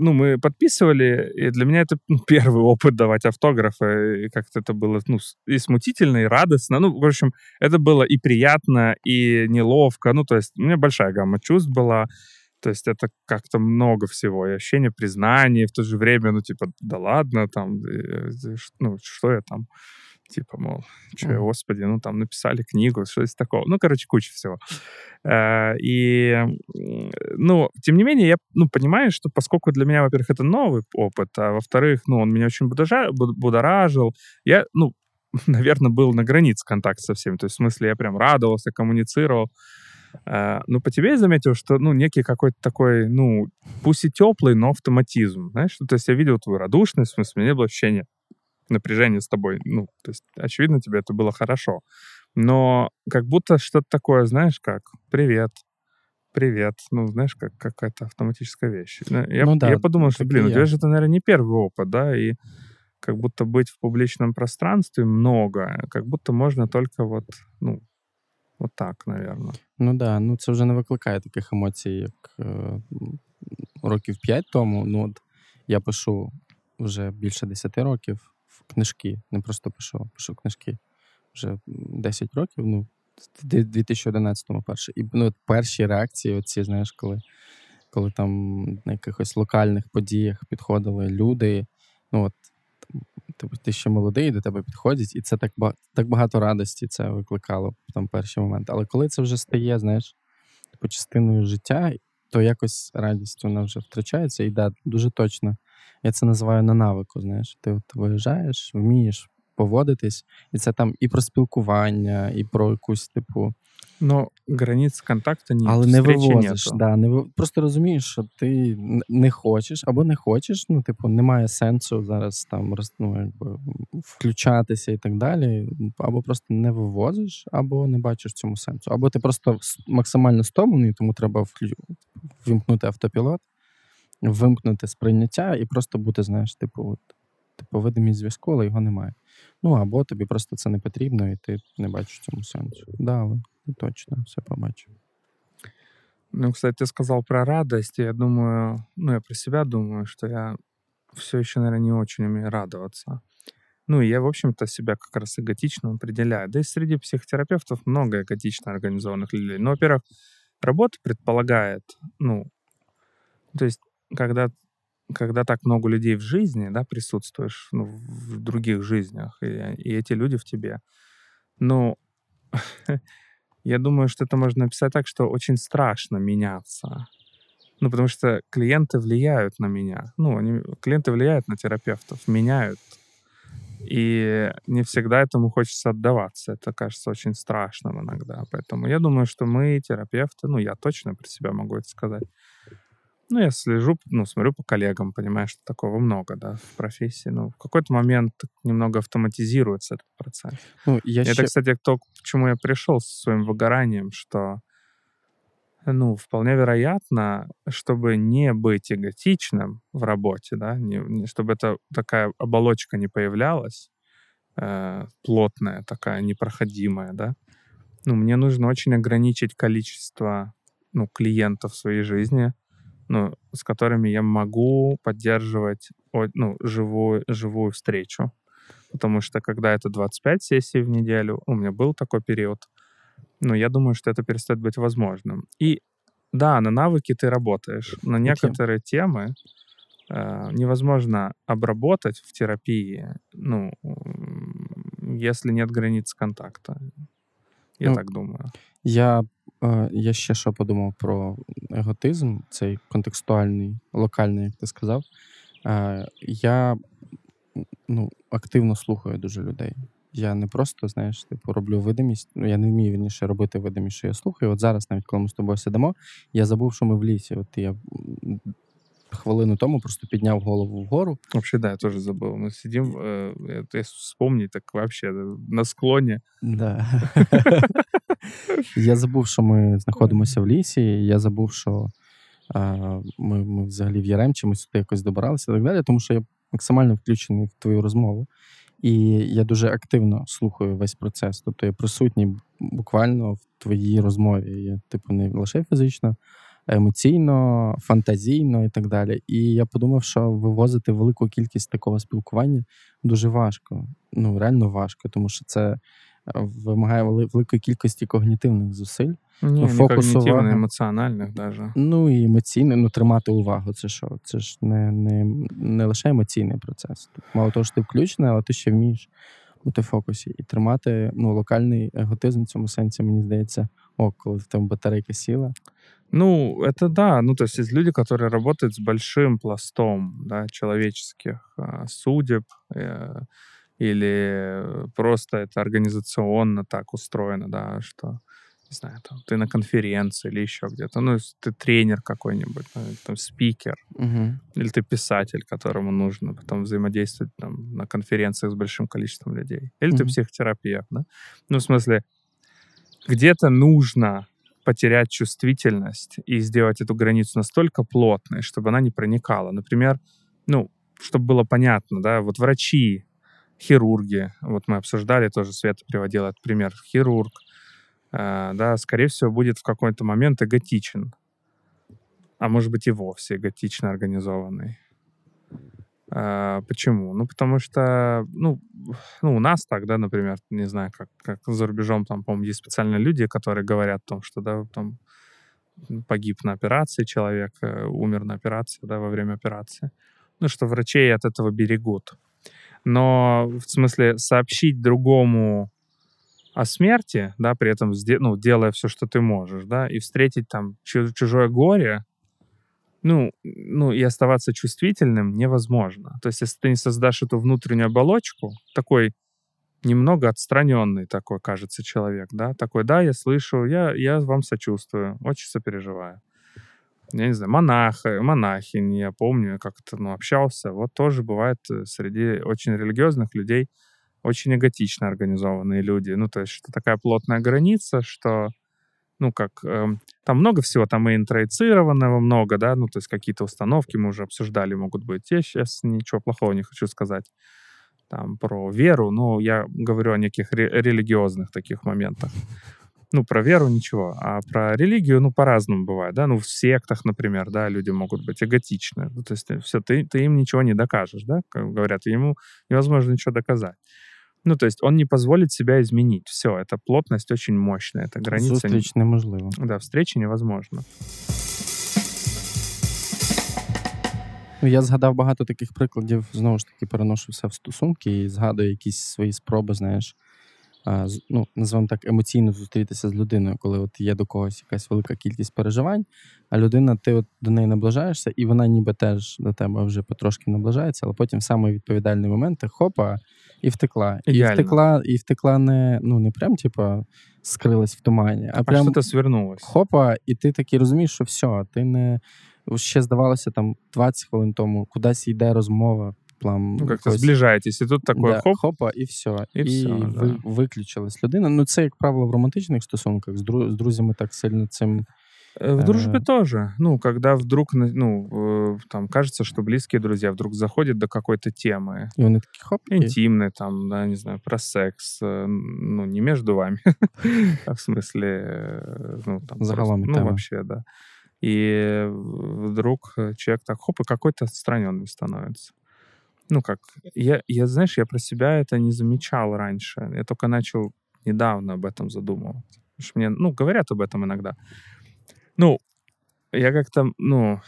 Ну, мы подписывали, и для меня это первый опыт давать автографы, и как-то это было, ну, и смутительно, и радостно, ну, в общем, это было и приятно, и неловко, ну, то есть у меня большая гамма чувств была, то есть это как-то много всего, и ощущение признания, и в то же время, ну, типа, да ладно, там, ну, что я там, типа, мол, че, mm. господи, ну, там написали книгу, что-то такого. Ну, короче, куча всего. И, ну, тем не менее, я ну, понимаю, что поскольку для меня, во-первых, это новый опыт, а во-вторых, ну, он меня очень будоражил, я, ну, наверное, был на границе контакта со всеми. То есть, в смысле, я прям радовался, коммуницировал. Ну, по тебе я заметил, что, ну, некий какой-то такой, ну, пусть и теплый, но автоматизм, знаешь? То есть я видел твою радушность, в смысле, у меня было ощущение напряжение с тобой, ну, то есть, очевидно, тебе это было хорошо, но как будто что-то такое, знаешь, как «привет», «привет», ну, знаешь, как какая-то автоматическая вещь. Я, ну, да, я подумал, что, блин, у тебя же это, наверное, не первый опыт, да, и как будто быть в публичном пространстве много, как будто можно только вот, ну, вот так, наверное. Ну, да, ну, це вже не викликає таких емоцій, як е, років п'ять тому, ну, от я пишу вже більше десяти років, книжки, не просто пишу, пишу книжки вже десять років, ну, в дві тисячі одинадцятому перше. І ну, перші реакції оці, знаєш, коли, коли там на якихось локальних подіях підходили люди, ну, от, ти, ти ще молодий, до тебе підходять, і це так, так багато радості це викликало там перші моменти. Але коли це вже стає, знаєш, типу, частиною життя, то якось радість вона вже втрачається, і да, дуже точно. Я це називаю на навику, знаєш. Ти от виїжджаєш, вмієш поводитись, і це там і про спілкування, і про якусь, типу... Ну, границь контакту ні. Але не вивозиш, да, не ви... Просто розумієш, що ти не хочеш, або не хочеш, ну, типу, немає сенсу зараз там, ну, якби, включатися і так далі, або просто не вивозиш, або не бачиш цьому сенсу. Або ти просто максимально стомлений, тому треба вклю... вимкнути автопілот, вимкнути сприйняття і просто бути, знаєш, типу, от, типу видимість зв'язку, але його немає. Ну, або тобі просто це не потрібно, і ти не бачиш в цьому сенсу. Да, але точно все побачив. Ну, кстати, ти сказав про радість, і я думаю, ну, я про себе думаю, що я все ще, наверное, не очень умею радоваться. Ну, я, в общем-то, себя как раз эготично определяю. Да и среди психотерапевтов много эготично организованных людей. Ну, во-первых, работа предполагает, ну, то есть Когда, когда так много людей в жизни, да, присутствуешь, ну, в других жизнях, и, и эти люди в тебе, ну, я думаю, что это можно написать так, что очень страшно меняться. Ну, потому что клиенты влияют на меня. Ну, они, клиенты влияют на терапевтов, меняют. И не всегда этому хочется отдаваться. Это кажется очень страшным иногда. Поэтому я думаю, что мы, терапевты, ну, я точно про себя могу это сказать, ну, я слежу, ну, смотрю по коллегам, понимаю, что такого много, да, в профессии. Ну, в какой-то момент немного автоматизируется этот процесс. Ну, я Это, ще... кстати, то, к чему я пришел со своим выгоранием, что, ну, вполне вероятно, чтобы не быть эготичным в работе, да, не, не, чтобы это такая оболочка не появлялась, э, плотная такая, непроходимая, да, ну, мне нужно очень ограничить количество, ну, клиентов в своей жизни, ну, с которыми я могу поддерживать, ну, живую, живую встречу. Потому что когда это двадцать пять сессий в неделю, у меня был такой период, ну, я думаю, что это перестает быть возможным. И да, на навыки ты работаешь, но некоторые темы э, невозможно обработать в терапии, ну, если нет границ контакта. Я ну, так думаю. Я, е, я ще що подумав про еготизм, цей контекстуальний, локальний, як ти сказав. Е, я ну, активно слухаю дуже людей. Я не просто, знаєш, типу, роблю видимість. Ну, я не вмію, вірніше, робити видимість, що я слухаю. От зараз, навіть коли ми з тобою сидимо, я забув, що ми в лісі. От я хвилину тому просто підняв голову вгору. Взагалі, да, я теж забув. Ми сидимо, е, я вспомню, так взагалі, на склоні. Да. Я забув, що ми знаходимося в лісі, я забув, що е, ми, ми взагалі в Яремчі, ми сюди якось добиралися і так далі, тому що я максимально включений в твою розмову. І я дуже активно слухаю весь процес. Тобто я присутній буквально в твоїй розмові. Я, типу, не лише фізично, а емоційно, фантазійно і так далі. І я подумав, що вивозити велику кількість такого спілкування дуже важко. Ну, реально важко, тому що це вимагає великої кількості когнітивних зусиль. Ні, не когнітивних, емоціональних навіть. Ну, і емоційне, ну, тримати увагу, це що? Це ж не, не, не лише емоційний процес. Мало того, що ти включений, але ти ще вмієш бути в фокусі. І тримати, ну, локальний еготизм в цьому сенсі, мені здається, о, коли там батарейка сіла. Ну, это да. Ну, то есть есть люди, которые работают с большим пластом, да, человеческих э, судеб, э, или просто это организационно так устроено, да, что, не знаю, там, ты на конференции или еще где-то, ну, ты тренер какой-нибудь, там, спикер, угу. Или ты писатель, которому нужно потом взаимодействовать там, на конференциях с большим количеством людей, или угу. Ты психотерапевт, да, ну, в смысле, где-то нужно потерять чувствительность и сделать эту границу настолько плотной, чтобы она не проникала, например, ну, чтобы было понятно, да, вот врачи, хирурги, вот мы обсуждали, тоже Света приводила этот пример, хирург, э, да, скорее всего, будет в какой-то момент эготичен, а может быть и вовсе эготично организованный. Э, почему? Ну, потому что, ну, ну, у нас так, да, например, не знаю, как, как за рубежом, там, по-моему, есть специально люди, которые говорят о том, что, да, там, погиб на операции человек, э, умер на операции, да, во время операции, ну, что врачей от этого берегут. Но, в смысле, сообщить другому о смерти, да, при этом, ну, делая все, что ты можешь, да, и встретить там чужое горе, ну, ну, и оставаться чувствительным невозможно. То есть, если ты не создашь эту внутреннюю оболочку, такой немного отстраненный такой, кажется, человек, да, такой, да, я слышу, я, я вам сочувствую, очень сопереживаю. Я не знаю, монахи, монахинь, я помню, как-то, ну, общался. Вот тоже бывает среди очень религиозных людей очень эготично организованные люди. Ну, то есть, что такая плотная граница, что, ну, как, э, там много всего, там и интроицированного много, да, ну, то есть, какие-то установки мы уже обсуждали, могут быть. Я сейчас ничего плохого не хочу сказать там про веру, но я говорю о неких ре- религиозных таких моментах. Ну, про веру ничего, а про религию, ну, по-разному бывает, да, ну, в сектах, например, да, люди могут быть эготичны, ну, то есть все, ты, ты им ничего не докажешь, да, как говорят, ему невозможно ничего доказать. Ну, то есть он не позволит себя изменить, все, эта плотность очень мощная, эта граница... Встреч неможливо. Да, встречи невозможно. Ну, я згадав багато таких прикладів, знову ж таки, переношу все в стосунки і згадую якісь свої спроби, знаєш, ну, назвемо так, емоційно зустрітися з людиною, коли от є до когось якась велика кількість переживань, а людина, ти от до неї наближаєшся, і вона ніби теж до тебе вже потрошки наближається, але потім в самий відповідальний момент хопа, і втекла. Ідеально. І втекла, і втекла не, ну, не прям, типа, скрилась в тумані, а, а прям хопа, і ти такий розумієш, що все, ти не... Ще здавалося, там, двадцять хвилин тому кудись йде розмова, план, ну, как-то якось... зближаєтесь, і тут такое да, хоп. Хопа, і все. І, і все, ви... да. Виключилась людина. Ну, це, як правило, в романтичних стосунках. З, дру... з друзями так сильно цим... В дружбе тоже. Ну, когда вдруг, ну, там, кажется, что близкие друзья вдруг заходят до какой-то темы. И он такие, хоп, интимные, там, да, не знаю, про секс. Ну, не между вами. В смысле, ну, там... За головами. Ну, вообще, да. и вдруг человек так, хоп, и какой-то отстраненный становится. Ну как, я, я, знаешь, я про себя это не замечал раньше, я только начал недавно об этом задумываться. Потому что мне, ну, говорят об этом иногда. Ну, я как-то, ну,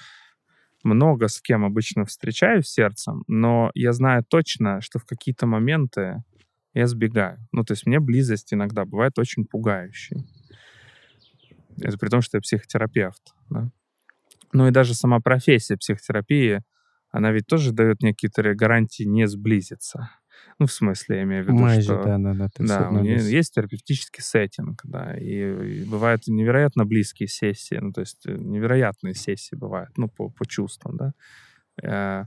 много с кем обычно встречаюсь сердцем, но я знаю точно, что в какие-то моменты я сбегаю. Ну, то есть мне близость иногда бывает очень пугающей. Это при том, что я психотерапевт. Да? Ну и даже сама профессия психотерапии, она ведь тоже дает некоторые гарантии не сблизиться. Ну, в смысле, я имею в виду, Майже, что... Да, да, да, да, у нее есть терапевтический сеттинг, да, и, и бывают невероятно близкие сессии, ну, то есть невероятные сессии бывают, ну, по, по чувствам, да.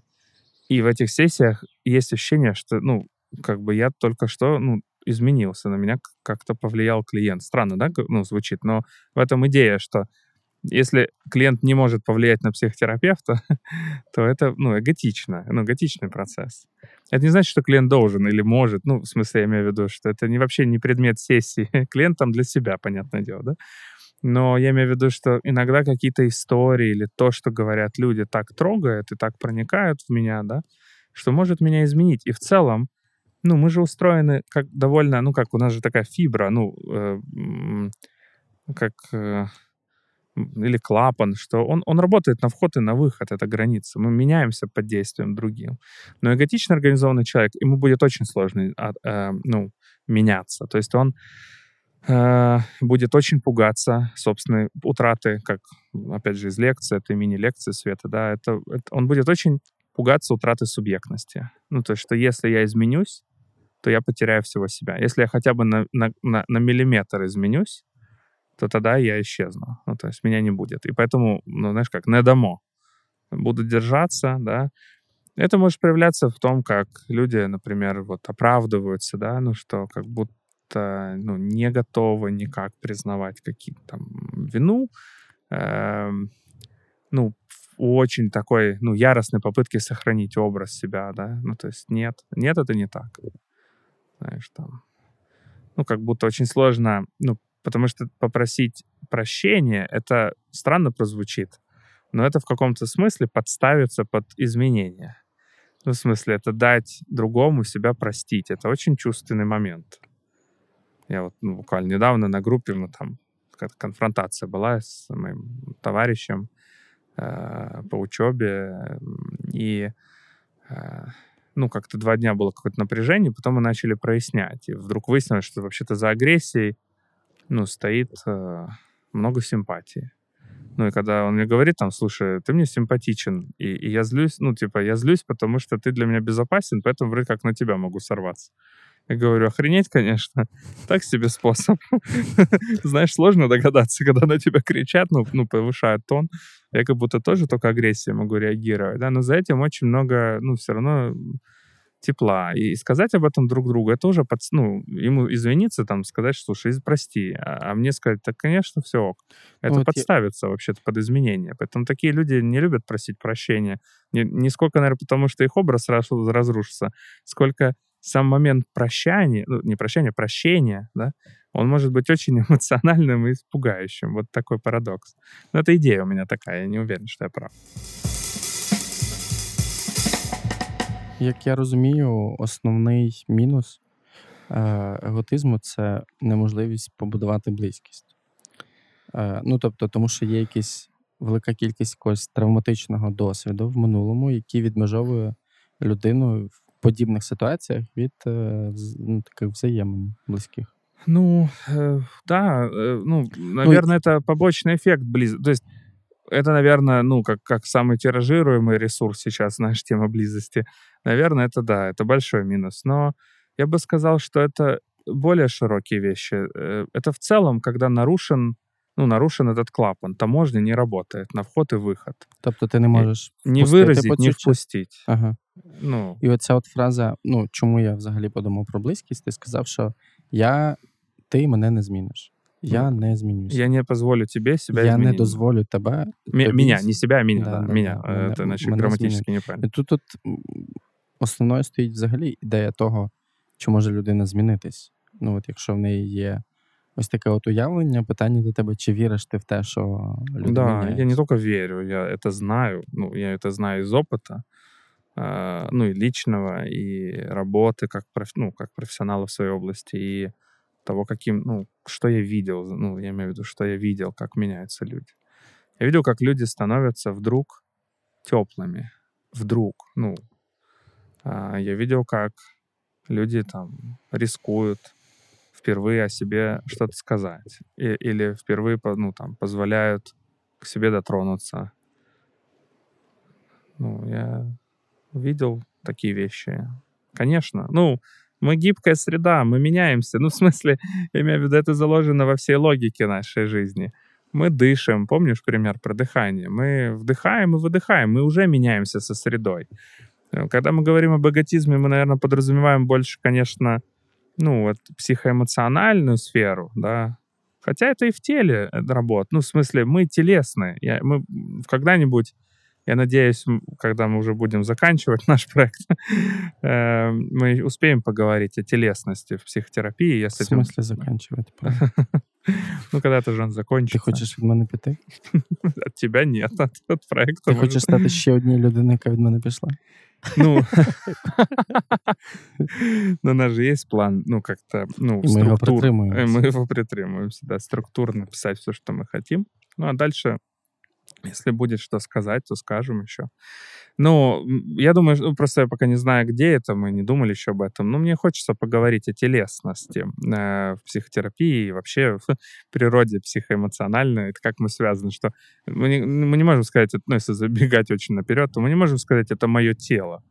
И в этих сессиях есть ощущение, что, ну, как бы я только что, ну, изменился, на меня как-то повлиял клиент. Странно, да, ну, звучит, но в этом идея, что если клиент не может повлиять на психотерапевта, то это, ну, эготично, ну, эготичный процесс. Это не значит, что клиент должен или может, ну, в смысле, я имею в виду, что это не, вообще не предмет сессии, клиент там для себя, понятное дело, да? Но я имею в виду, что иногда какие-то истории или то, что говорят люди, так трогают и так проникают в меня, да, что может меня изменить. И в целом, ну, мы же устроены как довольно, ну, как у нас же такая фибра, ну, э, как... Э, или клапан, что он, он работает на вход и на выход, это граница. Мы меняемся под действием другим. Но эготично организованный человек, ему будет очень сложно э, ну, меняться. То есть он э, будет очень пугаться собственной утраты, как, опять же, из лекции, это мини-лекции Светы, да, это, это, он будет очень пугаться утраты субъектности. Ну, то есть, что если я изменюсь, то я потеряю всего себя. Если я хотя бы на, на, на, на миллиметр изменюсь, то тогда я исчезну. Ну, то есть меня не будет. И поэтому, ну, знаешь как, не дамо. Буду держаться, да. Это может проявляться в том, как люди, например, вот оправдываются, да, ну, что как будто, ну, не готовы никак признавать какие-то там вину. Эм, ну, очень такой, ну, яростной попытки сохранить образ себя, да. Ну, то есть нет. Нет, это не так. Знаешь, там, ну, как будто очень сложно, ну, потому что попросить прощения, это странно прозвучит, но это в каком-то смысле подставиться под изменения. Ну, в смысле, это дать другому себя простить. Это очень чувственный момент. Я вот, ну, буквально недавно на группе, ну, там какая-то конфронтация была с моим товарищем э, по учебе, и... Э, ну, как-то два дня было какое-то напряжение, потом мы начали прояснять. И вдруг выяснилось, что вообще-то за агрессией, ну, стоит э, много симпатии. Ну, и когда он мне говорит, там, слушай, ты мне симпатичен, и, и я злюсь, ну, типа, я злюсь, потому что ты для меня безопасен, поэтому вроде как на тебя могу сорваться. Я говорю, охренеть, конечно, так себе способ. Знаешь, сложно догадаться, когда на тебя кричат, ну, ну, повышают тон. Я как будто тоже только агрессией могу реагировать, да, но за этим очень много, ну, все равно... тепла. И сказать об этом друг другу, это уже, под, ну, ему извиниться, там, сказать, слушай, прости, а, а мне сказать, так, конечно, все ок. Это вот подставиться я... вообще-то под изменения. Поэтому такие люди не любят просить прощения. Не, не сколько, наверное, потому что их образ сразу разрушится, сколько сам момент прощания, ну, не прощания, прощения, да, он может быть очень эмоциональным и пугающим. Вот такой парадокс. Но это идея у меня такая, я не уверен, что я прав. Як я розумію, основний мінус еготизму – це неможливість побудувати близькість. Ну, тобто, тому що є якась велика кількість якогось травматичного досвіду в минулому, який відмежовує людину в подібних ситуаціях від, ну, таких взаємин близьких. Ну, да, ну, наверное, ну, це побочний ефект близькості. Тобто, это, наверное, ну, как, как самый тиражируемый ресурс сейчас, наша тема близости. Наверное, это да, это большой минус. Но я бы сказал, что это более широкие вещи. Это в целом, когда нарушен, ну, нарушен этот клапан. Таможня не работает на вход и выход. Тобто ти не можеш не впустити, виразити, не впустити. Ага. Ну. І оця от фраза, ну, чому я взагалі подумав про близькість, ти сказав, що я, ти мене не зміниш. Я не змінюся. Я не позволю тебе себя я изменить. Я не дозволю тебе... М- меня, не себя, а меня. Да, да, да, меня. Да, это, да, значит, граматически неправильно. Тут, тут основною стоїть взагалі ідея того, чи може людина змінитись. Ну, от якщо в неї є Ось таке от уявлення, питання до тебе, чи віриш ти в те, що люди да, меняются? Я не только верю, я это знаю, ну, я это знаю из опыта, э, ну, и личного, и работы, как, проф, ну, как профессионала в своей области, и того, каким, ну, что я видел, ну, я имею в виду, что я видел, как меняются люди. Я видел, как люди становятся вдруг теплыми, вдруг, ну, э, я видел, как люди там рискуют, впервые о себе что-то сказать. И, или впервые ну, там, позволяют к себе дотронуться. Ну, я видел такие вещи. Конечно. Ну, мы гибкая среда, мы меняемся. Ну, в смысле, я имею в виду, это заложено во всей логике нашей жизни. Мы дышим. Помнишь пример про дыхание? Мы вдыхаем и выдыхаем. Мы уже меняемся со средой. Когда мы говорим об еготизме, мы, наверное, подразумеваем больше, конечно, ну, вот, психоэмоциональную сферу, да, хотя это и в теле работа, ну, в смысле, мы телесные, я, мы когда-нибудь, я надеюсь, когда мы уже будем заканчивать наш проект, мы успеем поговорить о телесности в психотерапии. Я в этим... смысле заканчивать? Ну, когда-то же он закончится. Ты хочешь від мене піти? От тебя нет, от проекта. Ты хочешь стати ще однією людиною, яка від мене пішла? Ну, но у нас же есть план, ну, как-то, ну, мы его притримуемся. Мы его притримуемся, да, структурно писать все, что мы хотим. Ну, а дальше, если будет что сказать, то скажем еще. Ну, я думаю, ну, просто я пока не знаю, где это, мы не думали еще об этом, но мне хочется поговорить о телесности э, в психотерапии и вообще в природе психоэмоциональной, это как мы связаны, что мы не, мы не можем сказать, ну, если забегать очень наперед, то мы не можем сказать, это мое тело,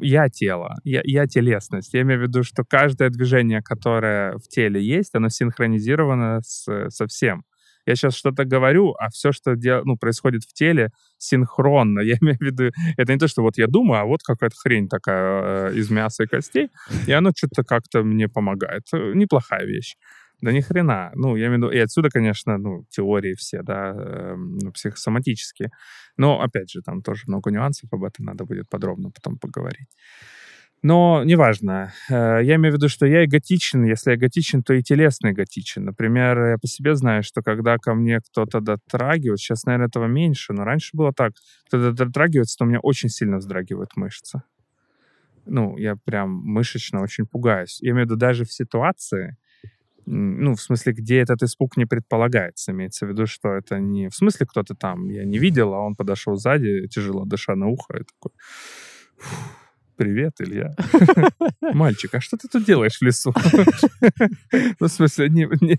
я тело, я, я телесность. Я имею в виду, что каждое движение, которое в теле есть, оно синхронизировано с, со всем. Я сейчас что-то говорю, а все, что дел... ну, происходит в теле, синхронно. Я имею в виду, это не то, что вот я думаю, а вот какая-то хрень такая э, из мяса и костей, и оно что-то как-то мне помогает. Неплохая вещь. Да ни хрена. Ну, я имею в виду, и отсюда, конечно, ну, теории все, да, э, психосоматические. Но, опять же, там тоже много нюансов, об этом надо будет подробно потом поговорить. Но неважно. Я имею в виду, что я эготичен. Если эготичен, то и телесно эготичен. Например, я по себе знаю, что когда ко мне кто-то дотрагивается, сейчас, наверное, этого меньше, но раньше было так, кто-то дотрагивается, то у меня очень сильно вздрагивают мышцы. Ну, я прям мышечно очень пугаюсь. Я имею в виду даже в ситуации, ну, в смысле, где этот испуг не предполагается. Имеется в виду, что это не в смысле кто-то там, я не видел, а он подошел сзади, тяжело дыша на ухо, и такой... Привет, Илья. Мальчик, а что ты тут делаешь в лесу? Ну, в смысле, не, не,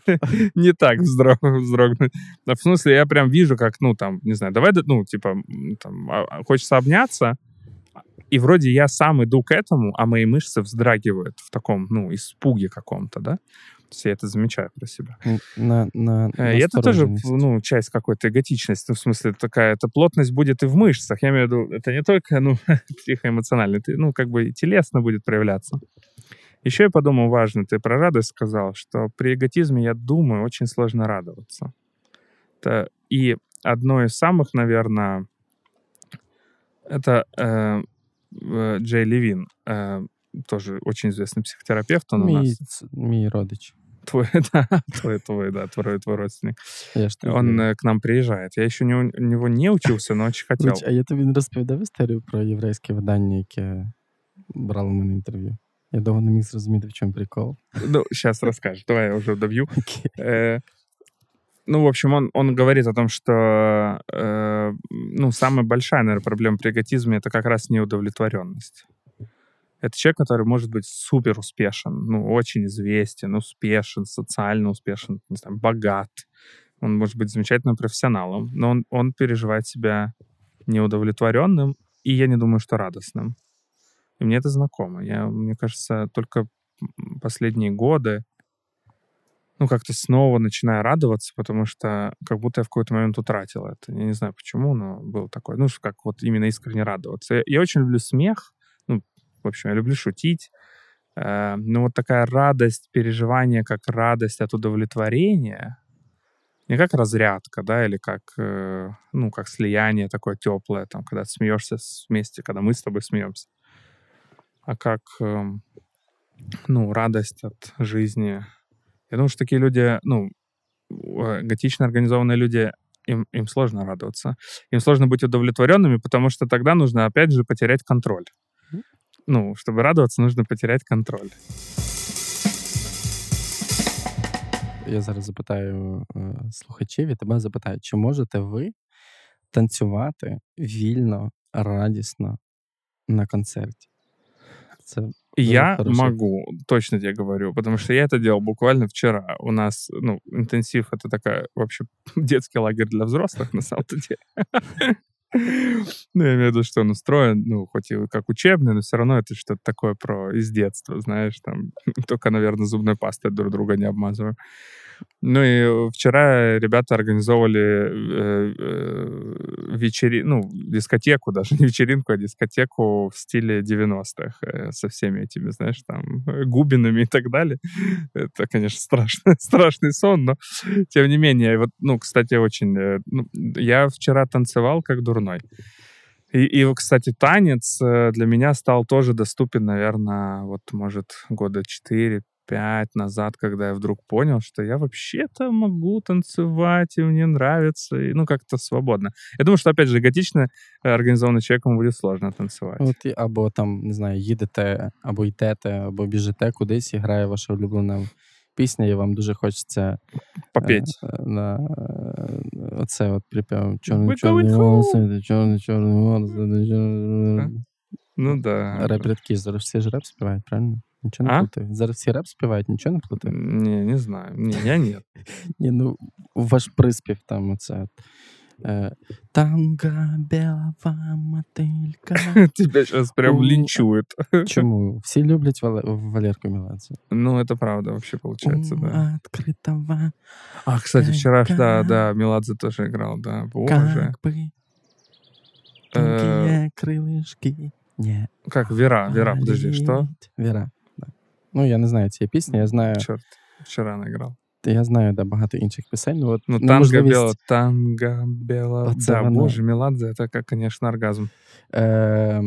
не так вздрогнуть. В смысле, я прям вижу, как, ну, там, не знаю, давай, ну, типа, там, хочется обняться, и вроде я сам иду к этому, а мои мышцы вздрагивают в таком, ну, испуге каком-то, да? То есть я это замечаю про себя. На, на, на и это тоже, ну, часть какой-то эготичности, в смысле такая, эта плотность будет и в мышцах. Я имею в виду, это не только, ну, психоэмоционально, ну, как бы телесно будет проявляться. Еще я подумал, важно, ты про радость сказал, что при эготизме, я думаю, очень сложно радоваться. Это и одно из самых, наверное, это э, э, Джей Левин, э, тоже очень известный психотерапевт, он мій, у нас... Мій родич. Твой, да, твой, твой, да, твой, твой родственник. Он к нам приезжает. Я еще не, у него не учился, но очень хотел. А я тобі не розповідав історію про єврейське видання, яке брало в мене інтерв'ю? Я довго не міг зрозуміти, в чому прикол. Ну, зараз розкажу. Давай я вже доб'ю. Okay. Ну, в общем, он, он говорит о том, что э, ну, самая большая, наверное, проблема при эготизме — это как раз неудовлетворенность. Это человек, который может быть супер успешен, ну, очень известен, успешен, социально успешен, не знаю, богат. Он может быть замечательным профессионалом, но он, он переживает себя неудовлетворенным, и я не думаю, что радостным. И мне это знакомо. Я, мне кажется, только последние годы, ну, как-то снова начинаю радоваться, потому что как будто я в какой-то момент утратил это. Я не знаю, почему, но был такой, ну, как вот именно искренне радоваться. Я, я очень люблю смех. В общем, я люблю шутить. Но вот такая радость, переживание как радость от удовлетворения, не как разрядка, да, или как, ну, как слияние такое теплое, там, когда ты смеешься вместе, когда мы с тобой смеемся, а как, ну, радость от жизни Я думаю, что такие люди, ну, готично организованные люди, им, им сложно радоваться. Им сложно быть удовлетворенными, потому что тогда нужно, опять же, потерять контроль. Mm-hmm. Ну, чтобы радоваться, нужно потерять контроль. Я зараз запитаю слухачів і тебе запитаю, чи можете ви танцювати вільно, радісно на концерті? Це я хорошо. Могу, точно тебе говорю, потому что я это делал буквально вчера. У нас, ну, интенсив — это такая, вообще, детский лагерь для взрослых, на самом-то деле. Ну, я имею в виду, что он устроен, ну, хоть и как учебный, но все равно это что-то такое про из детства, знаешь, там, только, наверное, зубной пастой друг друга не обмазываю. Ну, и вчера ребята организовывали э, э, вечери... ну, дискотеку даже, не вечеринку, а дискотеку в стиле девяностых э, со всеми этими, знаешь, там, губинами и так далее. Это, конечно, страшный, страшный сон, но тем не менее, вот, ну, кстати, очень... Э, ну, я вчера танцевал как дурной. И, и, кстати, танец для меня стал тоже доступен, наверное, вот, может, года четыре, пять назад, когда я вдруг понял, что я вообще-то могу танцевать, и мне нравится, и, ну, как-то свободно. Я думаю, что, опять же, готично организованным человеком будет сложно танцевать. Ну, ти або, там, не знаю, їдете, або йдете, або біжите кудись, і грає ваша улюблена пісня, і вам дуже хочеться... Попеть. Е, на, е, оце от припев. Чорний-чорний волос, чорний-чорний волос. Ну, да. Реп-рядки, зараз всі ж реп співають, правильно? Нічого не плутаю. Зараз всі реп співають, нічого не плутаю? Ні, не знаю. Ні, я ні. Ні, ну, ваш приспів там оце. Танга, білова мотилька. Тебе зараз прям лінчують. Чому? Всі люблять Валерку Меладзе. Ну, це правда, вообще получается, да. Откритого. А, кстати, вчера, да, да, Меладзе тоже играл, да. Боже. Как бы тонкие крылышки. Нет. Как Вера, Вера, подожди, что? Вера. Да. Ну, я не знаю цієї пісні, я знаю... Чорт, вчора не грав. Я знаю, да, багато інших пісень, ну, от... Ну, танго можливість... біло, танго біло... Да, воно. Боже, Меладзе, це, як, звісно, оргазм. Е,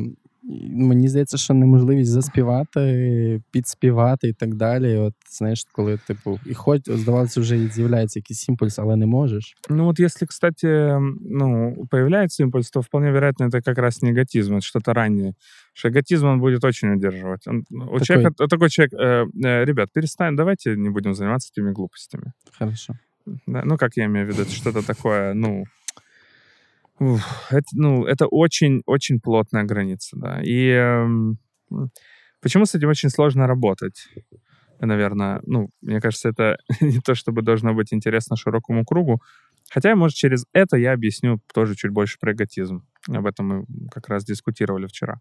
мені здається, що неможливість заспівати, підспівати і так далі, от, знаєш, коли, типу, і хоч, здавалося, вже з'являється якийсь імпульс, але не можеш. Ну, от, якщо, кстати, ну, появляється імпульс, то, вполне вероятно, це якраз не еготизм, це щось раннє. Что эготизм он будет очень удерживать. Он, такой. Человека, такой человек, э, э, ребят, перестань, давайте не будем заниматься этими глупостями. Хорошо. Да, ну, как я имею в виду, это что-то такое, ну, уф, это, ну, это очень-очень плотная граница, да. И э, почему с этим очень сложно работать? Наверное, ну, мне кажется, это не то, чтобы должно быть интересно широкому кругу. Хотя, может, через это я объясню тоже чуть больше про эготизм. Об этом мы как раз дискутировали вчера.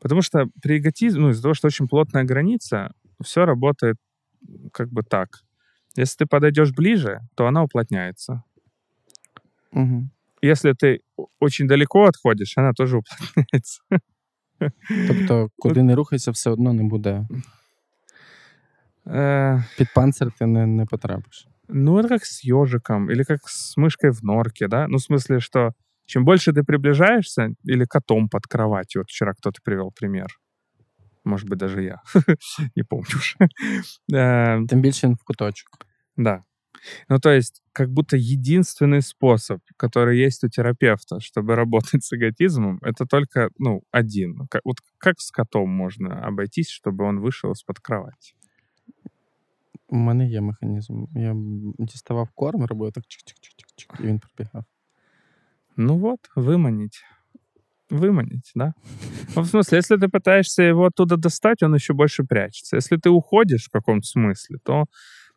Потому что при эготизме, ну, из-за того, что очень плотная граница, все работает как бы так. Если ты подойдешь ближе, то она уплотняется. Угу. Если ты очень далеко отходишь, она тоже уплотняется. Тобто, куди не рухайся, все одно не буде. Під панцир ти не, не потрапиш. Ну, это как с ежиком, или как с мышкой в норке, да? Ну, в смысле, что чем больше ты приближаешься, или котом под кроватью, вот вчера кто-то привел пример, может быть, даже я, не помню уже. Тем больше в куточек. Да. Ну, то есть, как будто единственный способ, который есть у терапевта, чтобы работать с эготизмом, это только, ну, один. Вот как с котом можно обойтись, чтобы он вышел из-под кровати? У мене є механізм. Я діставав корм, робив так чик-чик-чик-чик, і він пробігав. Ну от, виманіть. Выманить, да? Ну, в смысле, если ты пытаешься его оттуда достать, он еще больше прячется. Если ты уходишь в каком-то смысле, то,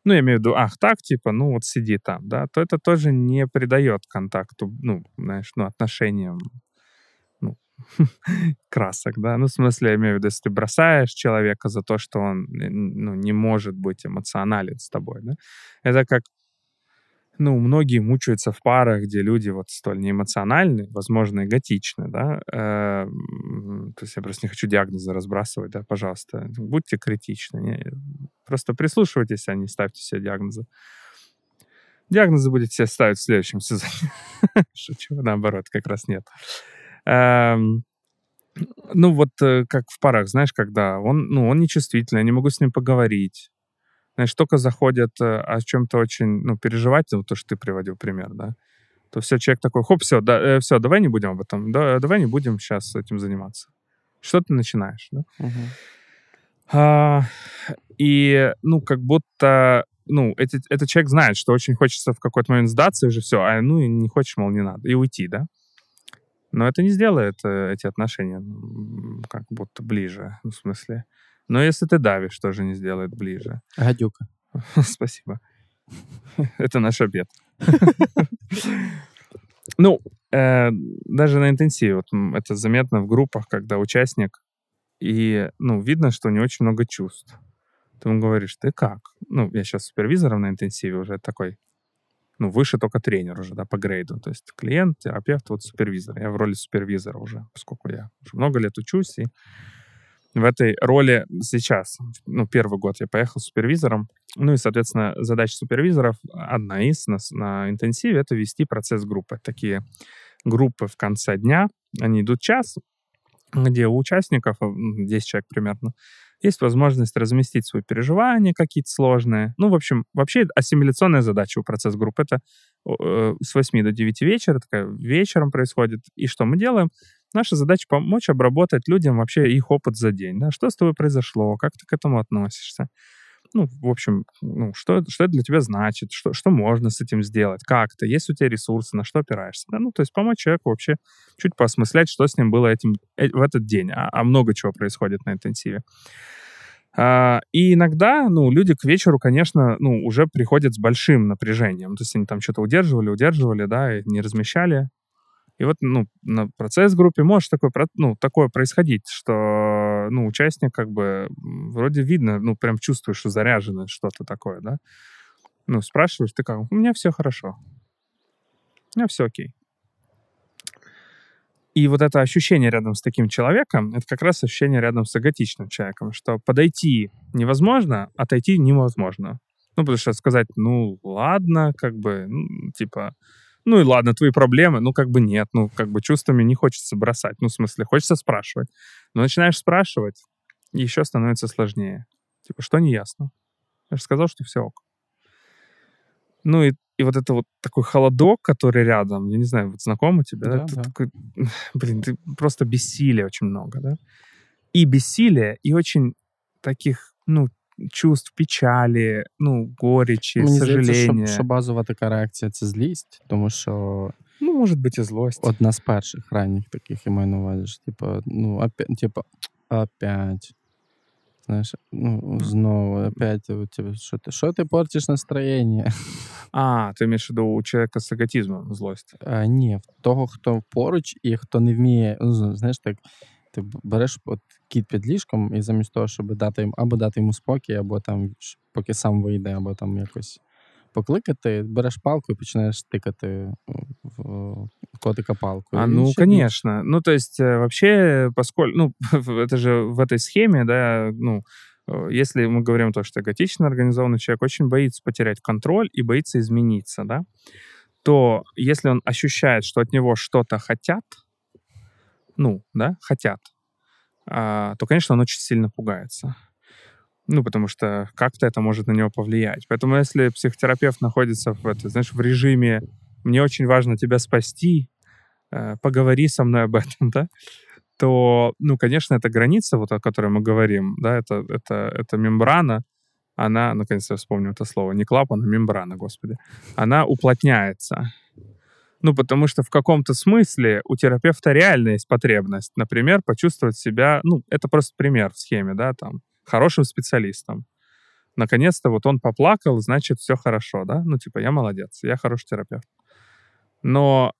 ну, я имею в виду, ах, так, типа, ну, вот сиди там, да, то это тоже не придает контакту, ну, знаешь, ну, отношениям, ну, красок, да. Ну, в смысле, я имею в виду, если ты бросаешь человека за то, что он, ну, не может быть эмоционален с тобой, да, это как, ну, многие мучаются в парах, где люди вот столь неэмоциональны, возможно, эготичны, да, э, то есть я просто не хочу диагнозы разбрасывать, да, пожалуйста, будьте критичны, не, просто прислушивайтесь, а не ставьте себе диагнозы. Диагнозы будете себе ставить в следующем сезоне. Шучу, наоборот, как раз нет. Ну, вот как в парах, знаешь, когда он, ну, он нечувствительный, я не могу с ним поговорить. Знаешь, только заходят о чем-то очень, ну, переживать, ну, то, что ты приводил пример, да, то все, человек такой, хоп, все, да, все, давай не будем об этом, да, давай не будем сейчас этим заниматься. Что ты начинаешь, да? Угу. А, и, ну, как будто, ну, эти, этот человек знает, что очень хочется в какой-то момент сдаться, уже все, а, ну, и не хочешь, мол, не надо, и уйти, да? Но это не сделает эти отношения как будто ближе, в смысле. Но если ты давишь, тоже не сделает ближе. Гадюка. Спасибо. Это наш обед. Ну, даже на интенсиве. Это заметно в группах, когда участник, и, ну, видно, что у него очень много чувств. Ты ему говоришь, ты как? Ну, я сейчас супервизором на интенсиве уже такой. Ну, выше только тренер уже, да, по грейду. То есть клиент, терапевт, вот супервизор. Я в роли супервизора уже, поскольку я уже много лет учусь. И в этой роли сейчас, ну, первый год я поехал супервизором. Ну, и, соответственно, задача супервизоров, одна из нас на интенсиве, это вести процесс группы. Такие группы в конце дня, они идут час, где у участников, десять человек примерно, есть возможность разместить свои переживания какие-то сложные. Ну, в общем, вообще ассимиляционная задача у процесс-групп. Это с восьми до девяти вечера, такая вечером происходит. И что мы делаем? Наша задача помочь обработать людям вообще их опыт за день. Да? Что с тобой произошло? Как ты к этому относишься? Ну, в общем, ну, что, что это для тебя значит? Что, что можно с этим сделать? Как ты? Есть у тебя ресурсы? На что опираешься? Да? Ну, то есть помочь человеку вообще чуть поосмыслять, что с ним было этим, в этот день. А, а много чего происходит на интенсиве. А, и иногда, ну, люди к вечеру, конечно, ну, уже приходят с большим напряжением. То есть они там что-то удерживали, удерживали, да, и не размещали. И вот, ну, на процесс-группе может такое, ну, такое происходить, что, ну, участник как бы вроде видно, ну, прям чувствуешь, что заряжено что-то такое, да. Ну, спрашиваешь, ты как, у меня все хорошо, у меня все окей. И вот это ощущение рядом с таким человеком, это как раз ощущение рядом с эготичным человеком, что подойти невозможно, отойти невозможно. Ну, потому что сказать, ну, ладно, как бы, ну, типа... Ну и ладно, твои проблемы, ну как бы нет, ну как бы чувствами не хочется бросать, ну в смысле хочется спрашивать. Но начинаешь спрашивать, и еще становится сложнее. Типа, что неясно? Я же сказал, что все ок. Ну и, и вот это вот такой холодок, который рядом, я не знаю, вот знакомо тебе, да? да? да. Такой, блин, ты просто бессилия очень много, да? И бессилие, и очень таких, ну, чувств печалі, ну, горечі, мені сожаління. Мені здається, що, що базова така реакція – це злість, тому що... Ну, може бути і злость. Одна з перших ранніх таких, я маю на увазі, типу, ну, опять, типу, опять, знаєш, ну, знову, опять, що ти, що ти портиш настроєння? А, ти маєш в виду у чоловіка з еготизмом злость? А, ні, в того, хто поруч і хто не вміє, ну, знаєш, так, ти береш от кіт під ліжком, і замість того, щоб дати їм, або дати йому спокій, або там, поки сам вийде, або там якось покликати, береш палку і починаєш тикати в котика палкою. А, ну, конечно. Ну, то есть, вообще, поскольку, ну, это же в этой схеме, да, ну, если мы говорим то, что эготично организованный человек очень боится потерять контроль и боится измениться, да, то если он ощущает, что от него что-то хотят, ну, да, хотят, а, то, конечно, он очень сильно пугается. Ну, потому что как-то это может на него повлиять. Поэтому если психотерапевт находится в, это, знаешь, в режиме «мне очень важно тебя спасти, поговори со мной об этом», да, то, ну, конечно, эта граница, вот о которой мы говорим, да, это, это, это мембрана, она, наконец-то я вспомнил это слово, не клапан, а мембрана, господи, она уплотняется. Ну, потому что в каком-то смысле у терапевта реально есть потребность, например, почувствовать себя, ну, это просто пример в схеме, да, там, хорошим специалистом. Наконец-то вот он поплакал, значит, все хорошо, да? Ну, типа, я молодец, я хороший терапевт. Но,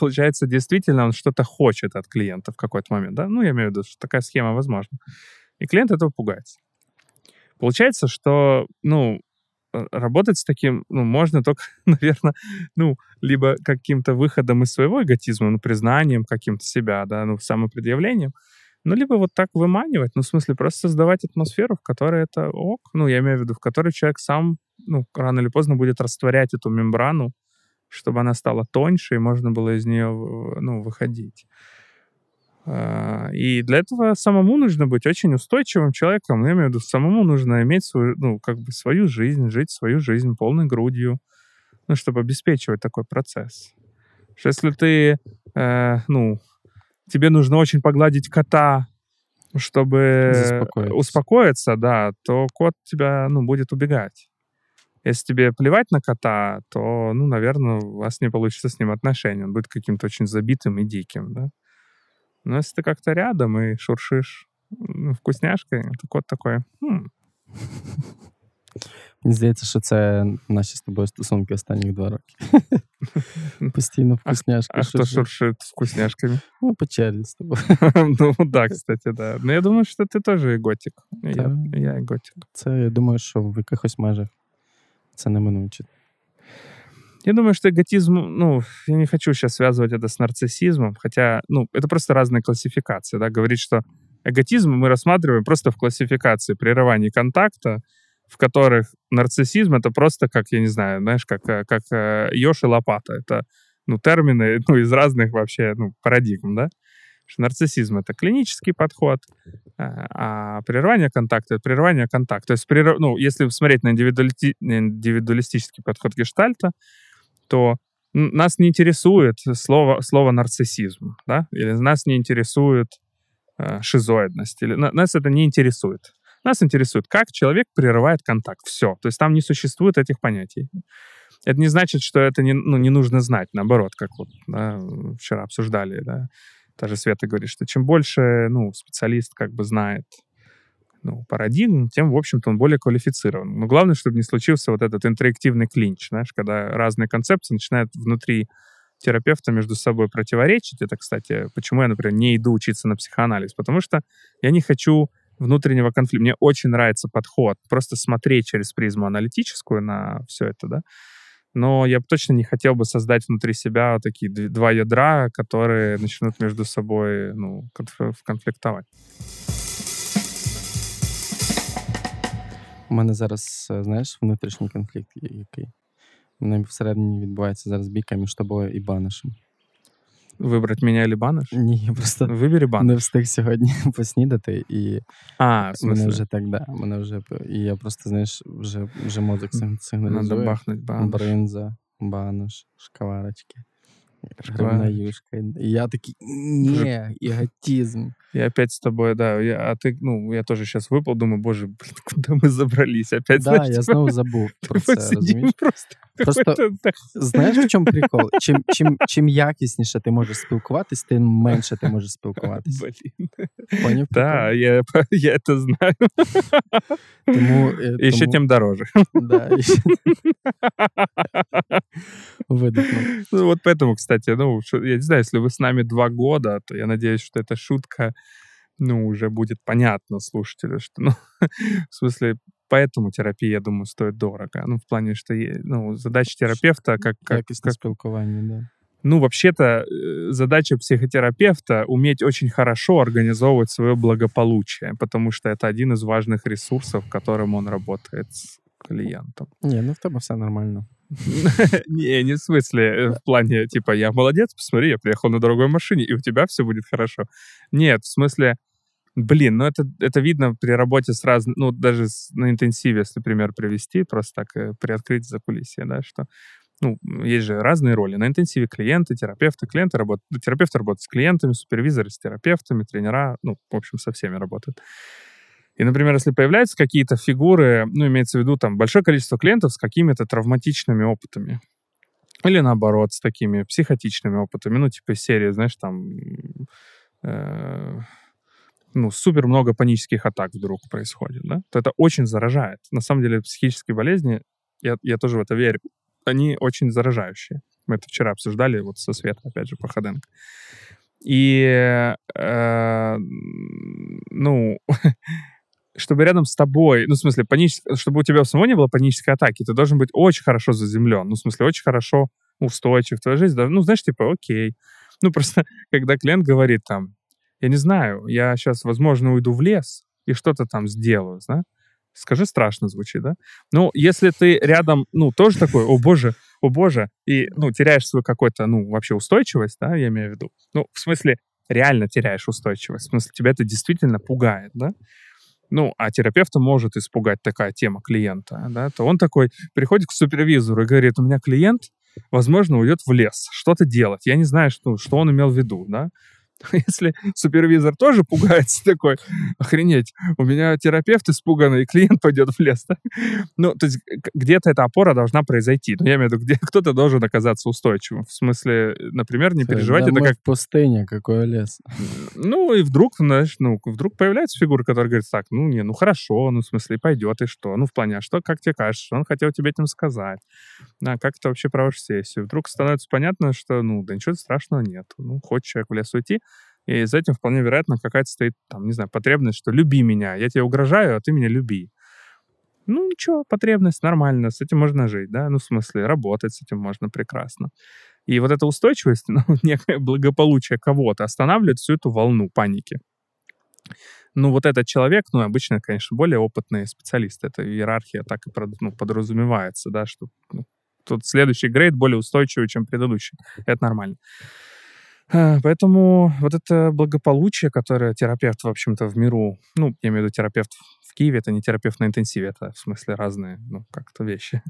получается, действительно он что-то хочет от клиента в какой-то момент, да? Ну, я имею в виду, что такая схема возможна. И клиент этого пугается. Получается, что, ну... Работать с таким, ну, можно только, наверное, ну, либо каким-то выходом из своего эготизма, ну, признанием каким-то себя, да, ну, самопредъявлением, ну, либо вот так выманивать, ну, в смысле, просто создавать атмосферу, в которой это ок, ну, я имею в виду, в которой человек сам, ну, рано или поздно будет растворять эту мембрану, чтобы она стала тоньше, и можно было из нее, ну, выходить. И для этого самому нужно быть очень устойчивым человеком. Я имею в виду, самому нужно иметь свою, ну, как бы свою жизнь, жить свою жизнь полной грудью, ну, чтобы обеспечивать такой процесс. Потому что если ты, э, ну, тебе нужно очень погладить кота, чтобы успокоиться. успокоиться, да, то кот тебя, ну, будет убегать. Если тебе плевать на кота, то, ну, наверное, у вас не получится с ним отношения. Он будет каким-то очень забитым и диким, да. Но если ты как-то рядом и шуршишь ну, вкусняшкой, то кот такой... Хм. Мені здається, що це наші з тобою стосунки останніх два роки. Постійно вкусняшки. А, а хто шуршить вкусняшками? Ну, по черзі з тобою. Ну, да, кстати, да. Ну, я думаю, що ти теж еготик. Я, я еготик. Це, я думаю, що в якихось межах це неминуче. Я думаю, что эготизм, ну, я не хочу сейчас связывать это с нарциссизмом, хотя, ну, это просто разные классификации, да, говорить, что эготизм мы рассматриваем просто в классификации прерываний контакта, в которых нарциссизм это просто как, я не знаю, знаешь, как, как ёж и лопата, это, ну, термины, ну, из разных вообще, ну, парадигм, да, что нарциссизм это клинический подход, а прерывание контакта это прерывание контакта, то есть, прерыв... ну, если смотреть на индивидуалити... индивидуалистический подход Гештальта, то нас не интересует слово, слово нарциссизм, да? Или нас не интересует э, шизоидность, или на, нас это не интересует. Нас интересует, как человек прерывает контакт, все. То есть там не существует этих понятий. Это не значит, что это не, ну, не нужно знать, наоборот, как вот да, вчера обсуждали, да, та же Света говорит, что чем больше ну, специалист как бы знает ну, парадигм, тем, в общем-то, он более квалифицирован. Но главное, чтобы не случился вот этот интерактивный клинч, знаешь, когда разные концепции начинают внутри терапевта между собой противоречить. Это, кстати, почему я, например, не иду учиться на психоанализ, потому что я не хочу внутреннего конфликта. Мне очень нравится подход, просто смотреть через призму аналитическую на все это, да. Но я бы точно не хотел бы создать внутри себя такие два ядра, которые начнут между собой, ну, конфликтовать. У мене зараз, знаєш, внутрішній конфлікт є який. У мене всередині відбувається зараз бійка між тобою і Банишем. Вибрати мене або Баниш? Ні, я просто Вибери Баниш. Не встиг сьогодні поснідати. І а, в мене вже так, да. Мене вже... І я просто, знаєш, вже, вже мозок сигналізує. Треба бахнути Баниш. Бринза, Баниш, шкварочки. Грибна юшка. И я такий, не, эготизм. Я опять с тобой, да, я, а ты, ну, я тоже сейчас выпал, думаю, боже, блин, куда мы забрались? Опять, да, знаешь, я снова забыл про це, розумієш? Просто, просто знаєш, в чому прикол? Чим, чим, чим якісніше ти можеш спілкуватись, тим менше ти можеш спілкуватись. Блін. Поняв? Да, я, я це знаю. Тому, і ще тому... тим дороже. Да, і ще. Видно. Ну, вот поэтому, кстати, Кстати, ну, я не знаю, если вы с нами два года, то я надеюсь, что эта шутка, ну, уже будет понятна слушателю, что, ну, в смысле, поэтому терапия, я думаю, стоит дорого. Ну, в плане, что, ну, задача терапевта, как... как, как спілкування, да. Ну, вообще-то, задача психотерапевта — уметь очень хорошо организовывать свое благополучие, потому что это один из важных ресурсов, которым он работает с клиентом. Не, ну, в тебе все нормально. Не, не в смысле, в плане, типа, я молодец, посмотри, я приехал на дорогой машине, и у тебя все будет хорошо. Нет, в смысле, блин, ну это, это видно при работе с разными, ну даже с, на интенсиве, если пример привести, просто так приоткрыть закулисье, да, что, ну, есть же разные роли. На интенсиве клиенты, терапевты, клиенты работают, терапевты работают с клиентами, супервизоры с терапевтами, тренера, ну, в общем, со всеми работают. И, например, если появляются какие-то фигуры, ну, имеется в виду, там, большое количество клиентов с какими-то травматичными опытами. Или, наоборот, с такими психотичными опытами. Ну, типа из серии, знаешь, там, э, ну, супер много панических атак вдруг происходит, да? То это очень заражает. На самом деле, психические болезни, я, я тоже в это верю, они очень заражающие. Мы это вчера обсуждали, вот со Светой, опять же, Походенко. И, э, ну... чтобы рядом с тобой, ну, в смысле, панич... чтобы у тебя самого не было панической атаки, ты должен быть очень хорошо заземлен, ну, в смысле, очень хорошо устойчив в твоей жизни. Ну, знаешь, типа, окей. Ну, просто, когда клиент говорит там, я не знаю, я сейчас, возможно, уйду в лес и что-то там сделаю, да? Скажи, страшно звучит, да? Ну, если ты рядом, ну, тоже такой, о, боже, о, боже, и, ну, теряешь свою какую-то, ну, вообще устойчивость, да, я имею в виду. Ну, в смысле, реально теряешь устойчивость. В смысле, тебя это действительно пугает, да? Ну, а терапевта может испугать такая тема клиента, да? То он такой приходит к супервизору и говорит, у меня клиент, возможно, уйдет в лес что-то делать. Я не знаю, что, что он имел в виду, да? Если супервизор тоже пугается такой, охренеть, у меня терапевт испуганный, и клиент пойдет в лес. Да? Ну, то есть где-то эта опора должна произойти. Ну, я имею в виду, где кто-то должен оказаться устойчивым. В смысле, например, не переживать. Да, это как пустыня, какой лес. Ну, и вдруг, знаешь, ну, вдруг появляется фигура, которая говорит, так, ну, не, ну, хорошо, ну, в смысле, пойдет, и что? Ну, в плане, а что, как тебе кажется, он хотел тебе этим сказать? А как ты вообще проводишь сессию? Вдруг становится понятно, что, ну, да ничего страшного нет. Ну, хочет человек в лес уйти, и за этим вполне вероятно какая-то стоит, там, не знаю, потребность, что люби меня, я тебе угрожаю, а ты меня люби. Ну, ничего, потребность нормально, с этим можно жить, да, ну, в смысле, работать с этим можно прекрасно. И вот эта устойчивость, ну, некое благополучие кого-то останавливает всю эту волну паники. Ну, вот этот человек, ну, обычно, конечно, более опытные специалисты, эта иерархия так и, ну, подразумевается, да, что ну, тут следующий грейд более устойчивый, чем предыдущий, это нормально. Поэтому вот это благополучие, которое терапевт, в общем-то, в миру, ну, я имею в виду терапевт в Киеве, это не терапевт на интенсиве, это, в смысле, разные, ну, как-то вещи.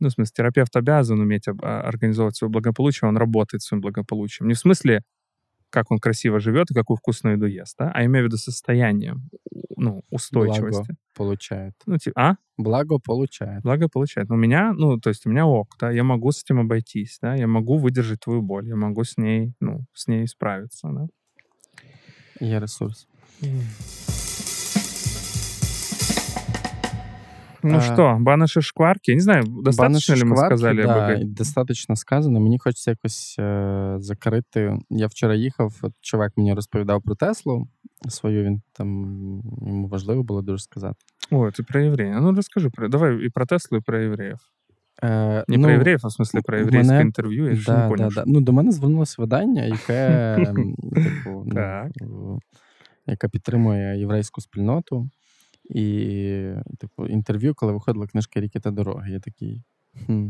Ну, в смысле, терапевт обязан уметь организовывать свое благополучие, он работает своим благополучием. Не в смысле, как он красиво живет и какую вкусную еду ест, да, а я имею в виду состояние, ну, устойчивости. Благо получает. Ну, типа, а? Благо получает. Благо получает. У меня, ну, то есть у меня ок, да, я могу с этим обойтись, да, я могу выдержать твою боль, я могу с ней, ну, с ней справиться, да. Я ресурс. Ну а... що, банаші шкварки? Я не знаю, достатньо ли ми сказали? Да, об... достатньо сказано. Мені хочеться якось е- закрити. Я вчора їхав, от чувак мені розповідав про Теслу свою, він там, йому важливо було дуже сказати. О, ти про євреїв. Ну, розкажи, про... давай і про Теслу, і про євреїв. Е, не ну, про євреїв, а в смислі про єврейське мене... інтерв'ю, я ще да, не поняв. Да, да. Ну, до мене звернулося видання, яке, типу, ну, яке підтримує єврейську спільноту. І, типу, інтерв'ю, коли виходила книжка «Ріки та дороги», я такий, хм,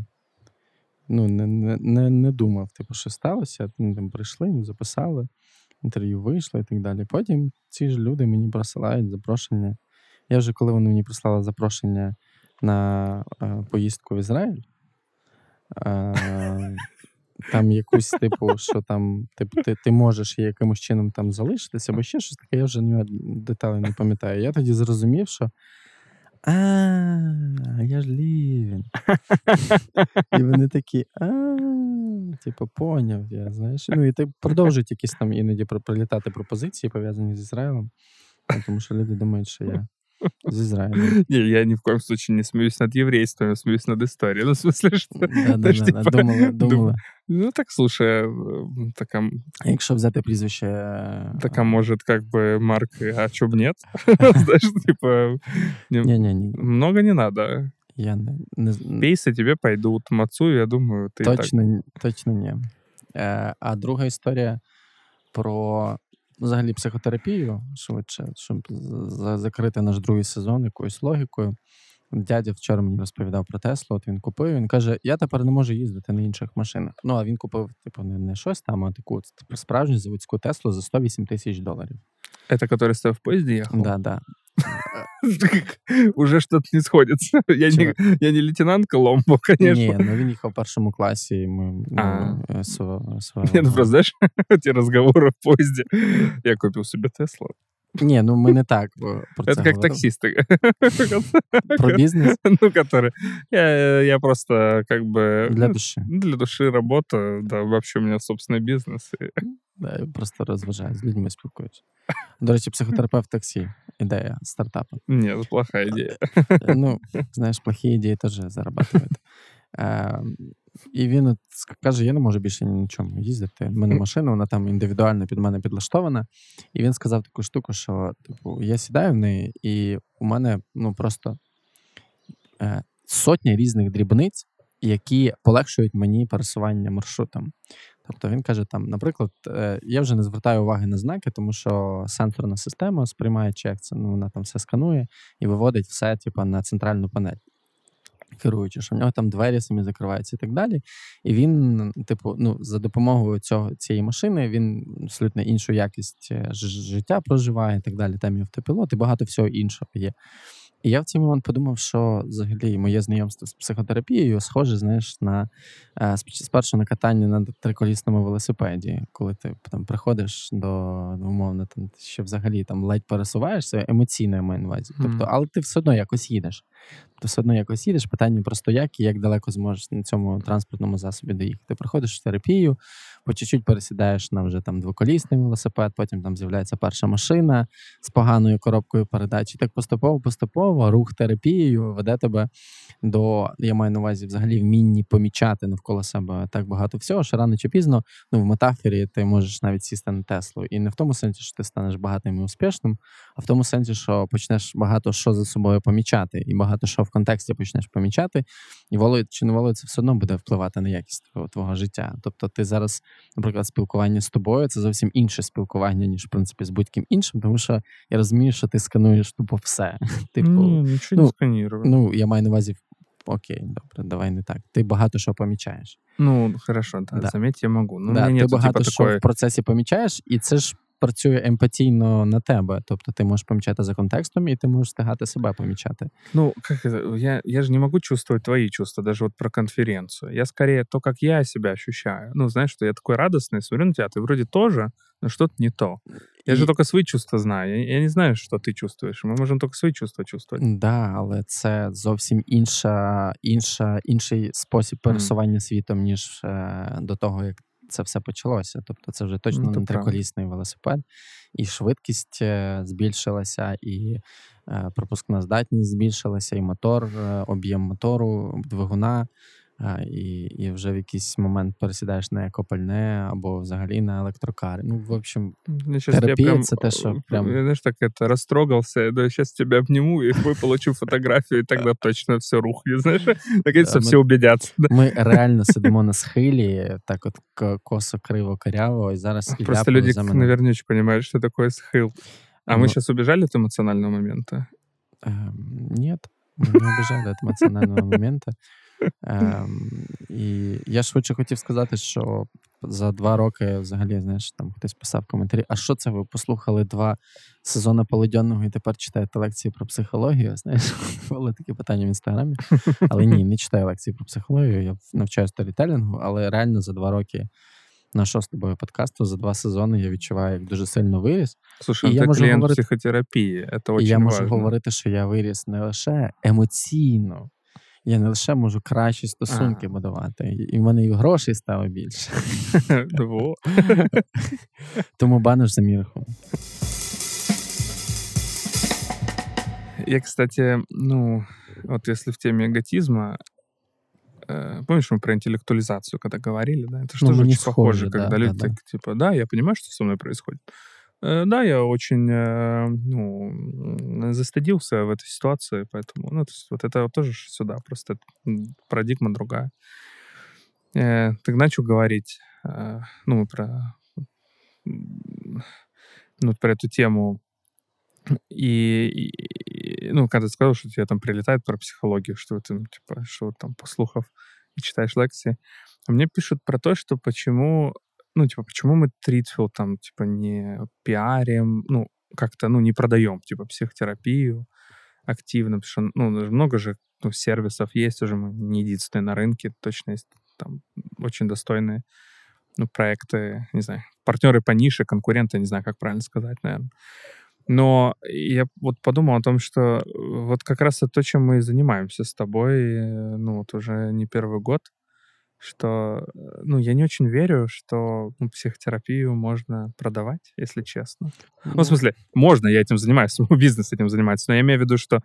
ну, не, не, не думав, типу, що сталося, ну, там прийшли, записали, інтерв'ю вийшло і так далі. Потім ці ж люди мені присилають запрошення. Я вже, коли вони мені прислали запрошення на е, поїздку в Ізраїль, е, там якусь, типу, що там, типу, ти, ти можеш якимось чином там залишитися, або ще щось таке, я вже деталі не пам'ятаю. Я тоді зрозумів, що а я ж лівень. І вони такі, а типу, поняв я, знаєш. Ну, і ти продовжують якісь там іноді прилітати пропозиції, пов'язані з Ізраїлем, тому що люди думають, що я з Израиля. Не, я ни в коем случае не смеюсь над еврейством, я смеюсь над историей. Ну, в смысле, что... Да-да-да, типа, думала, думала. Ну, так, слушай, така... Якщо взяти прізвище... Така, може, как бы, Марк, а чё б нет? Знаешь, типа... Не-не-не. Много не надо. Я не... Пейсы тебе пойдут, мацу, я думаю, ты так... Точно, точно не. А друга історія про... Взагалі психотерапію, швидше, щоб закрити наш другий сезон якоюсь логікою. Дядя вчора мені розповідав про Теслу, от він купив, він каже, я тепер не можу їздити на інших машинах. Ну, а він купив, типу, не щось там, а таку типу, справжню заводську Теслу за сто вісім тисяч доларів. Це, який став в поїзді їхав? Да, да. Уже что-то не сходится. Я не, я не лейтенант Коломбо, конечно. Не, ну він їхав в першому класі. І ми, ну, св... Св... Не, ну просто, знаєш, ті розговори в поїзді. Я купив собі Теслу. Не, ну мы не так про це. Це як таксисти. Про бізнес? Ну, который... Я, я просто, как бы... Для души. Для души работа. Да, вообще у меня собственный бизнес. Да, я просто розважаю, з людьми спілкуюся. До речі, психотерапевт таксі. Ідея стартапу. Ні, це плоха ідея. Ну, знаєш, плохі ідеї теж заробляють. Е, і він от каже, я не можу більше ні на чому їздити. У мене машина, вона там індивідуально під мене підлаштована. І він сказав таку штуку, що типу, я сідаю в неї, і у мене ну, просто е, сотні різних дрібниць, які полегшують мені пересування маршрутом. Тобто він каже, там, наприклад, я вже не звертаю уваги на знаки, тому що сенсорна система сприймає, чи як це, ну, вона там все сканує і виводить все, типу, на центральну панель. керуючий, що в нього там двері самі закриваються і так далі. І він, типу, ну, за допомогою цього, цієї машини, він абсолютно іншу якість життя проживає і так далі. Там і автопілот, і багато всього іншого є. І я в цей момент подумав, що взагалі моє знайомство з психотерапією схоже, знаєш, на спершу на катання на триколісному велосипеді, коли ти там приходиш до, умовно, там ще взагалі там ледь пересуваєшся, емоційно я маю на увазі. Mm. Тобто, але ти все одно якось їдеш. Ти все одно якось їдеш, питання просто як і як далеко зможеш на цьому транспортному засобі доїхати. Ти приходиш в терапію, по чуть-чуть пересідаєш на вже там двоколісний велосипед, потім там з'являється перша машина з поганою коробкою передач. І так поступово-поступово рух терапією веде тебе до, я маю на увазі, взагалі вміння помічати навколо себе так багато всього, що рано чи пізно, ну, в метафорі ти можеш навіть сісти на Теслу. І не в тому сенсі, що ти станеш багатим і успішним, а в тому сенсі, що почнеш багато що за собою помічати і багато що в контексті почнеш помічати, і волою чи не волою це все одно буде впливати на якість твого життя. Тобто ти зараз, наприклад, спілкування з тобою, це зовсім інше спілкування, ніж, в принципі, з будь-ким іншим, тому що я розумію, що ти скануєш тупо все. Типу, Ні, нічого ну, не сканірую. Ну, я маю на увазі, окей, добре, давай не так. Ти багато що помічаєш. Ну, хорошо, да, да. Заметь, я можу. Ну, да, ти нету, багато типу, що такої... в процесі помічаєш, і це ж працює емпатійно на тебе. Тобто ти можеш помічати за контекстом, і ти можеш встигати себе помічати. Ну, как это? Я, я же не могу чувствовать твои чувства, даже вот про конференцию. Я скорее то, как я себя ощущаю. Ну, знаешь, что я такой радостный, смотрю на тебя, ты вроде тоже, но что-то не то. Я же тільки свої чувства знаю. Я, я не знаю, що ти чувствуєш. Ми можемо тільки свої чувства чувствувати. Так, да, але це зовсім інша, інша, інший спосіб пересування mm. світом, ніж е, до того, як це все почалося. Тобто це вже точно ну, не триколісний велосипед. І швидкість збільшилася, і е, пропускна здатність збільшилася, і мотор, е, об'єм мотору, двигуна. І, і вже в якийсь момент пересідаєш на екопальне або взагалі на електрокари. Ну, в общем, терапія прям, це те, що прям... Я, знаєш, так это, розтрогався, да, щас тебе обніму і получу фотографію, і тоді точно все рухне, знаєш? Наконец-то всі убедяться. Ми реально сидимо на схилі, так от косо-криво-коряво, і зараз... Просто люди, наверное, очень понимают, що такое схил. А ну, ми зараз убежали від емоціонального моменту? Э, нет, ми не убежали від емоціонального моменту. Ем, і я швидше хотів сказати, що за два роки взагалі, знаєш, там хтось писав в коментарі, а що це ви послухали два сезони Полудьонного і тепер читаєте лекції про психологію, знаєш, були такі питання в Інстаграмі, але ні, не читаю лекції про психологію, я навчаю сторітелінгу, але реально за два роки нашого з тобою подкасту, за два сезони я відчуваю, як дуже сильно виріс. Слушай, це клієнт говорити... психотерапії, це дуже важливо. І я можу важно. говорити, що я виріс не лише емоційно, я не лише можу кращі стосунки будувати, і в мене і грошей стало більше. Тому баниш за мій рахунок. Я, кстати, ну, вот если в теме эготизма, помнишь, мы про интеллектуализацию когда говорили, да? Это что же очень похоже, когда люди так, типа, да, я понимаю, что со мной происходит. Да, я очень ну, застыдился в этой ситуации, поэтому, ну, то есть вот это тоже сюда, просто парадигма другая. Э, так начал говорить, э, ну, про, ну, про эту тему, и, и, ну, когда ты сказал, что тебе там прилетает про психологию, что ты, ну, типа, что там, послухав и читаешь лекции, мне пишут про то, что почему... Ну, типа, почему мы Тритфилд там, типа, не пиарим, ну, как-то, ну, не продаем, типа, психотерапию активно, потому что, ну, много же ну, сервисов есть уже, мы не единственные на рынке, точно есть там очень достойные, ну, проекты, не знаю, партнеры по нише, конкуренты, не знаю, как правильно сказать, наверное. Но я вот подумал о том, что вот как раз это то, чем мы занимаемся с тобой, ну, вот уже не первый год, что, ну, я не очень верю, что ну, психотерапию можно продавать, если честно. Да. Ну, в смысле, можно, я этим занимаюсь, бизнес этим занимается, но я имею в виду, что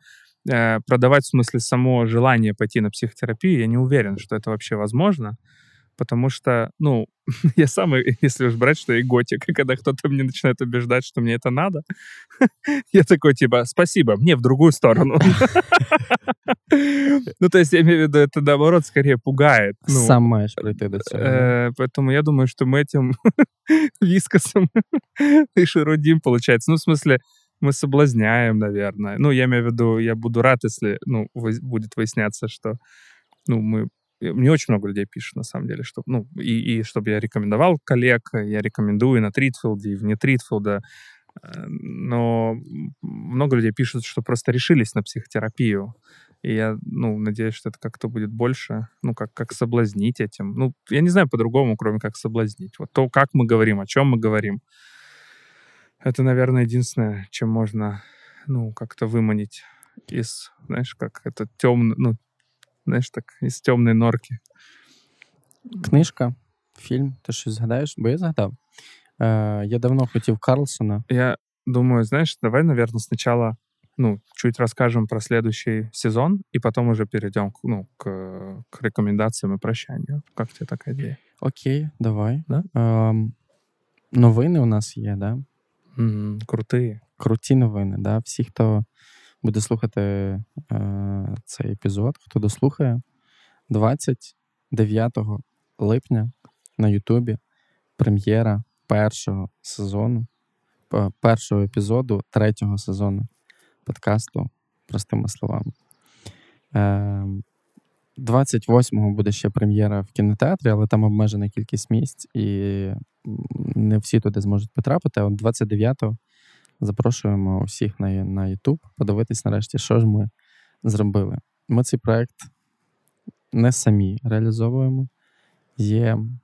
э, продавать, в смысле, само желание пойти на психотерапию, я не уверен, что это вообще возможно, потому что, ну, я сам, если уж брать, что эготик, когда кто-то мне начинает убеждать, что мне это надо, я такой, типа, спасибо, мне в другую сторону. Ну, то есть, я имею в виду, это, наоборот, скорее пугает. Сам маешь прийти до цього. Поэтому я думаю, что мы этим вискосом и широдим, получается. Ну, в смысле, мы соблазняем, наверное. Ну, я имею в виду, я буду рад, если, ну, будет выясняться, что, ну, мы... Мне очень много людей пишет, на самом деле, что, ну, и, и чтобы я рекомендовал коллег, я рекомендую и на Тритфилде, и вне Тритфилда. Но много людей пишут, что просто решились на психотерапию. И я, ну, надеюсь, что это как-то будет больше, ну, как, как соблазнить этим. Ну, я не знаю по-другому, кроме как соблазнить. Вот то, как мы говорим, о чем мы говорим, это, наверное, единственное, чем можно, ну, как-то выманить из, знаешь, как это темно, ну, знаешь, так, из темной норки. Книжка, фільм, ти щось згадаєш? Бо я згадав. Е, я давно хотів Карлсона. Я думаю, знаешь, давай, наверное, сначала, ну, чуть расскажем про следующий сезон, и потом уже перейдем, ну, к, к рекомендациям и прощанию. Как тебе такая идея? Окей, давай. Да? Е, новини у нас є, да? Mm, круті. Круті новини, да. Всі, хто буде слухати е, цей епізод, хто дослухає, двадцять дев'ятого липня на Ютубі прем'єра першого сезону, першого епізоду третього сезону подкасту, простими словами. Е, двадцять восьмого буде ще прем'єра в кінотеатрі, але там обмежена кількість місць, і не всі туди зможуть потрапити. А от двадцять дев'ятого запрошуємо усіх на, на YouTube подивитись нарешті, що ж ми зробили. Ми цей проєкт не самі реалізовуємо. Є м-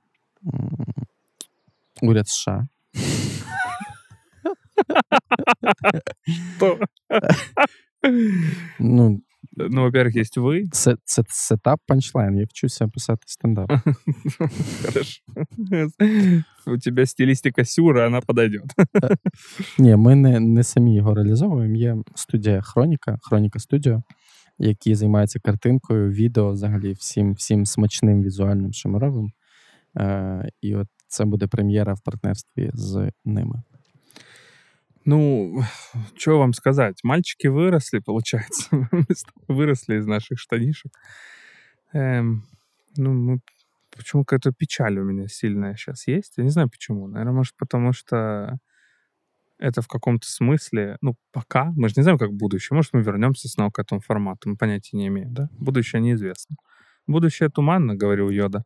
уряд США. Ну, Ну, во-первых, есть вы. Це, це сетап панчлайн. Я вчуся писати стендап. Хорошо. У тебе стилістика сюра, вона підійде. Ні, ми не, не самі його реалізовуємо. Є студія Хроніка, Хроніка Студіо, які займаються картинкою, відео, взагалі всім, всім смачним візуальним, що ми робимо. Е, і от це буде прем'єра в партнерстві з ними. Ну, что вам сказать? Мальчики выросли, получается. Мы выросли из наших штанишек. Эм, ну, мы... почему какая-то печаль у меня сильная сейчас есть? Я не знаю почему. Наверное, может, потому что это в каком-то смысле... Ну, пока. Мы же не знаем, как будущее. Может, мы вернемся снова к этому формату. Мы понятия не имеем, да? Будущее неизвестно. Будущее туманно, говорил Йода.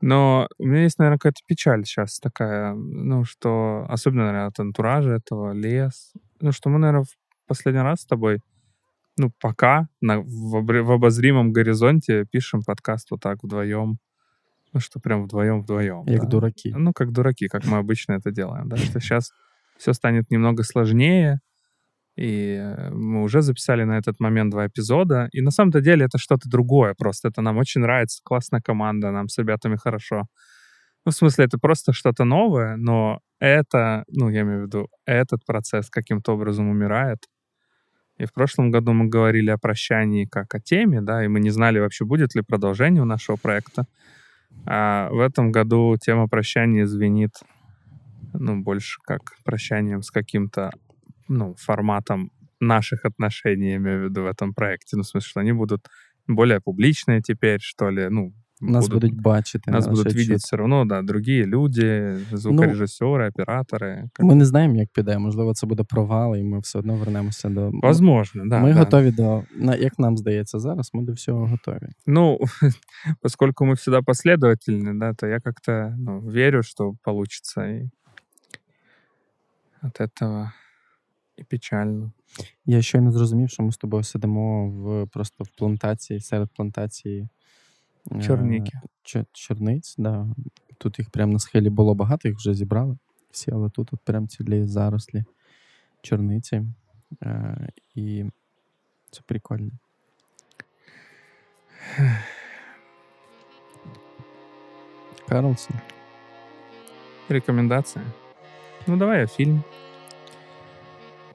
Но у меня есть, наверное, какая-то печаль сейчас такая, ну, что... Особенно, наверное, от антуража этого, лес. Ну, что мы, наверное, в последний раз с тобой, ну, пока на, в, в обозримом горизонте пишем подкаст вот так вдвоем. Ну, что прям вдвоем-вдвоем. Как да. дураки. Ну, как дураки, как мы обычно это делаем. Да, что сейчас все станет немного сложнее. И мы уже записали на этот момент два эпизода. И на самом-то деле это что-то другое просто. Это нам очень нравится, классная команда, нам с ребятами хорошо. Ну, в смысле, это просто что-то новое, но это, ну, я имею в виду, этот процесс каким-то образом умирает. И в прошлом году мы говорили о прощании как о теме, да, и мы не знали вообще, будет ли продолжение у нашего проекта. А в этом году тема прощания звенит, ну, больше как прощанием с каким-то, ну, форматом наших отношений, я имею в виду, в этом проекте. Ну, в смысле, что они будут более публичные теперь, что ли. Ну, нас будут, будут бачить. Нас будуть видеть чути. Все равно, да, другие люди, звукорежисери, ну, оператори. Ми не знаємо, як піде. Можливо, це буде провал, і ми все одно вернемося до... Возможно, да. Ми да. готові до... Як нам здається зараз, ми до всього готові. Ну, поскольку ми всегда последовательні, да, то я как-то, ну, верю, що получится. И от этого... І печально. Я щойно зрозумів, що ми з тобою сидимо в, просто в плантації, серед плантації чорніки. Е- чорниць, да. Тут їх прямо на схилі було багато, їх вже зібрали всі, але тут от прям цілі зарослі чорниці. Е- і це прикольно. Карлсон. Рекомендація. Ну, давай я фільм.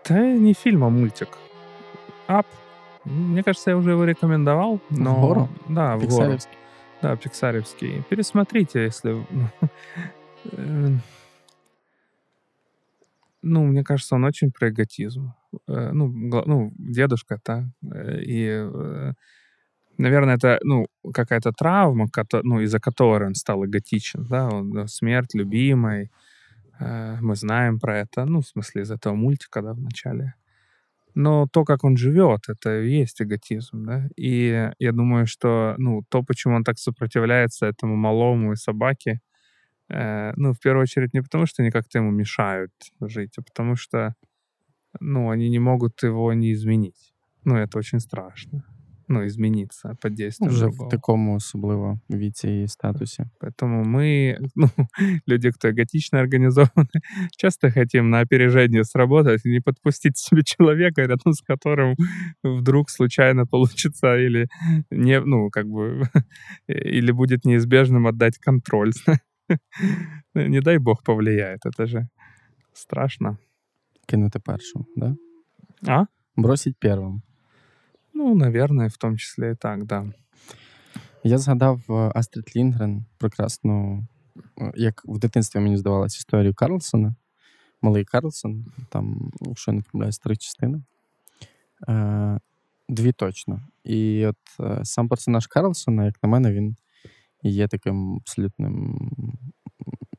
Да не фильм, а мультик. Ап. Мне кажется, я уже его рекомендовал. Но... В гору? Да, в гору. Да, пиксаревский. Пересмотрите, если... Ну, мне кажется, он очень про эготизм. Ну, ну дедушка, да. И, наверное, это, ну, какая-то травма, ну, из-за которой он стал эготичен. Да? Он, смерть любимой. мы знаем про это, ну, в смысле, из этого мультика, да, в начале. Но то, как он живет, это и есть эготизм, да. И я думаю, что, ну, то, почему он так сопротивляется этому малому и собаке, э, ну, в первую очередь не потому, что они как-то ему мешают жить, а потому что, ну, они не могут его не изменить. Ну, это очень страшно. Ну, измениться под действием уже другого. В такому особливо віці і статусі. Поэтому мы, ну, люди, кто эготично организованы, часто хотим на опережение сработать и не подпустить себе человека, рядом с которым вдруг случайно получится или не, ну, как бы, или будет неизбежным отдать контроль. Не дай бог повлияет, это же страшно. Кинути першим, да? А? Бросить первым. Ну, наверное, в тому числі і так, да. Я згадав Астрід Ліндґрен, прекрасну, як в дитинстві мені здавалася, історію Карлсона, малий Карлсон, там, якщо я не помиляюсь, три частини. Дві точно. І от сам персонаж Карлсона, як на мене, він є таким абсолютним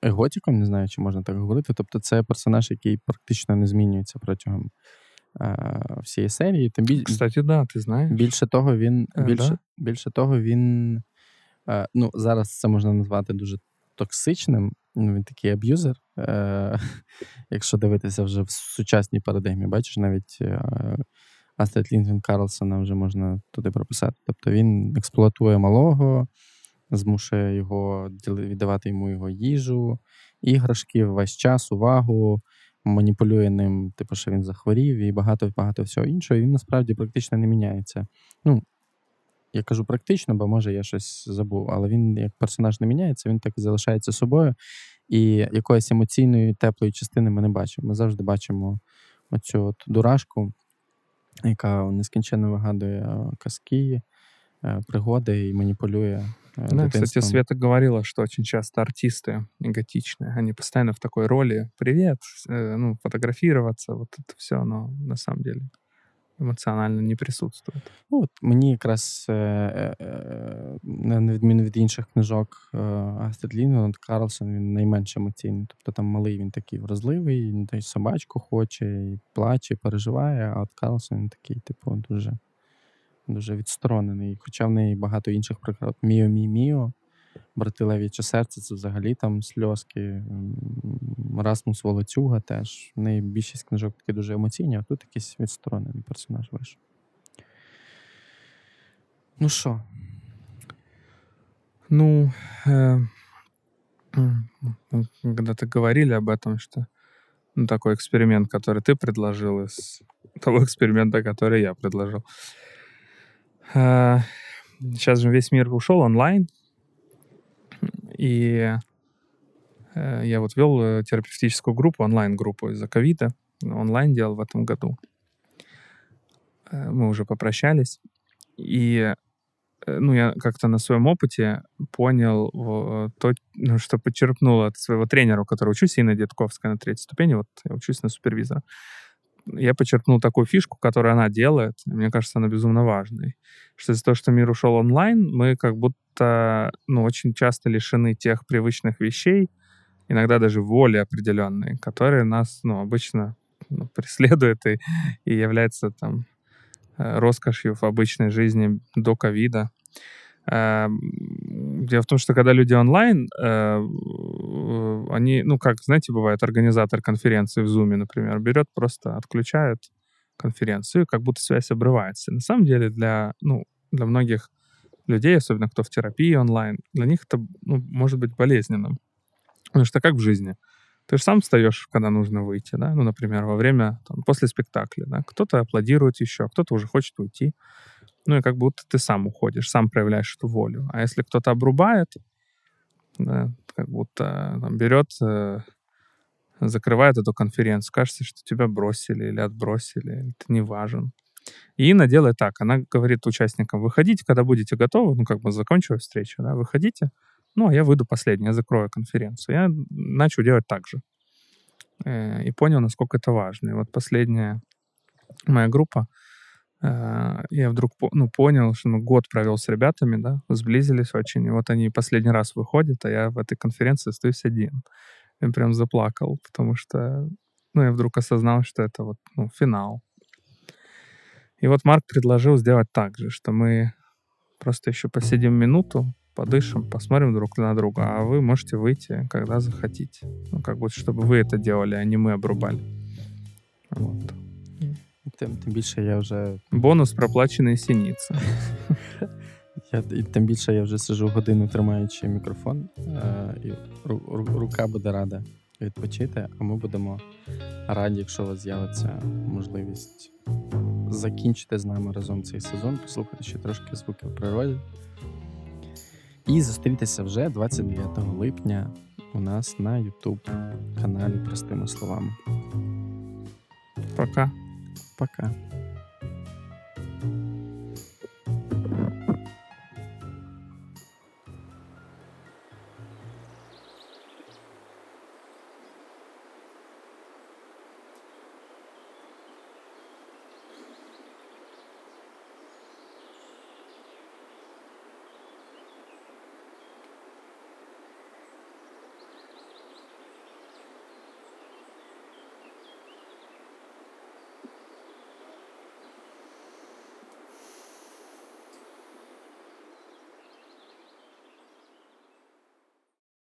еготиком, не знаю, чи можна так говорити. Тобто це персонаж, який практично не змінюється протягом всієї серії. Тим біль... Кстати, да, ти знаєш. Більше того, він... Е, більше, да? більше того, він... Е, ну, зараз це можна назвати дуже токсичним. Ну, він такий аб'юзер. Е, якщо дивитися вже в сучасній парадигмі. Бачиш, навіть е, Астрід Ліндґрен Карлсона вже можна туди прописати. Тобто він експлуатує малого, змушує його віддавати йому його їжу, іграшки, весь час, увагу, маніпулює ним, типу, що він захворів і багато-багато всього іншого, і він насправді практично не міняється. Ну, я кажу практично, бо може я щось забув, але він як персонаж не міняється, він так і залишається собою, і якоїсь емоційної, теплої частини ми не бачимо. Ми завжди бачимо оцю от дурашку, яка нескінченно вигадує казки, пригоди і маніпулює. Да, кстати, Света говорила, что очень часто артисты эготичные, они постоянно в такой роли «привет», ну, фотографироваться, вот это все, но на самом деле емоціонально не присутствує. Ну, от мені якраз, на відміну від інших книжок Астрід Ліндґрен, Карлсон, він найменш емоційний. Тобто там малий він такий вразливий, і собачку хоче, і плаче, і переживає, а от Карлсон він такий, типу, дуже... дуже відсторонений, хоча в неї багато інших прикрас. Міо, мі, міо, брати Левиче серце, це взагалі там сльозки. Расмус Володюга теж. В неї більшість книжок такі дуже емоційні, а тут якийсь відсторонений персонаж вийшов. Ну що? Ну, э, когда-то говорили об этом, что ну, такой эксперимент, который ты предложил, из того эксперимента, который я предложил. Сейчас же весь мир ушел онлайн, и я вот вел терапевтическую группу, онлайн-группу из-за ковида, онлайн делал в этом году. Мы уже попрощались, и ну, я как-то на своем опыте понял то, что подчерпнул от своего тренера, у которого учусь, Инна Дедковская на третьей ступени, вот я учусь на супервизора. Я подчеркнул такую фишку, которую она делает. Мне кажется, она безумно важной. Что из-за того, что мир ушел онлайн, мы как будто, ну, очень часто лишены тех привычных вещей, иногда даже воли определенной, которые нас, ну, обычно ну, преследуют и, и являются там роскошью в обычной жизни до ковида. Дело в том, что когда люди онлайн, они, ну как, знаете, бывает, организатор конференции в Zoom, например, берет, просто отключает конференцию, и как будто связь обрывается. На самом деле для, ну, для многих людей, особенно кто в терапии онлайн, для них это ну, может быть болезненным. Потому что как в жизни? Ты же сам встаешь, когда нужно выйти, да? Ну, например, во время, там, после спектакля, да? Кто-то аплодирует еще, кто-то уже хочет уйти. Ну, и как будто ты сам уходишь, сам проявляешь эту волю. А если кто-то обрубает, да, как будто там, берет, закрывает эту конференцию, кажется, что тебя бросили или отбросили, или ты не важен. И Инна делает так, она говорит участникам, выходите, когда будете готовы, ну, как бы закончилась встреча, да, выходите, ну, а я выйду последний, я закрою конференцию. Я начал делать так же. И понял, насколько это важно. И вот последняя моя группа, я вдруг ну, понял, что ну, год провел с ребятами, да, сблизились очень, и вот они последний раз выходят, а я в этой конференции остаюсь один. я прям заплакал, потому что, ну, я вдруг осознал, что это вот, ну, финал. И вот Марк предложил сделать так же, что мы просто еще посидим минуту, подышим, посмотрим друг на друга, а вы можете выйти, когда захотите. Ну, как будто, чтобы вы это делали, а не мы обрубали. Вот. Тим, тим більше я вже... Бонус проплаченої синиці. Я, тим більше я вже сижу годину, тримаючи мікрофон, е- і рука буде рада відпочити, а ми будемо раді, якщо у вас з'явиться можливість закінчити з нами разом цей сезон, послухати ще трошки звуки в природі. І зустрітися вже двадцять дев'ятого липня у нас на YouTube-каналі «Простими словами». Пока. Пока.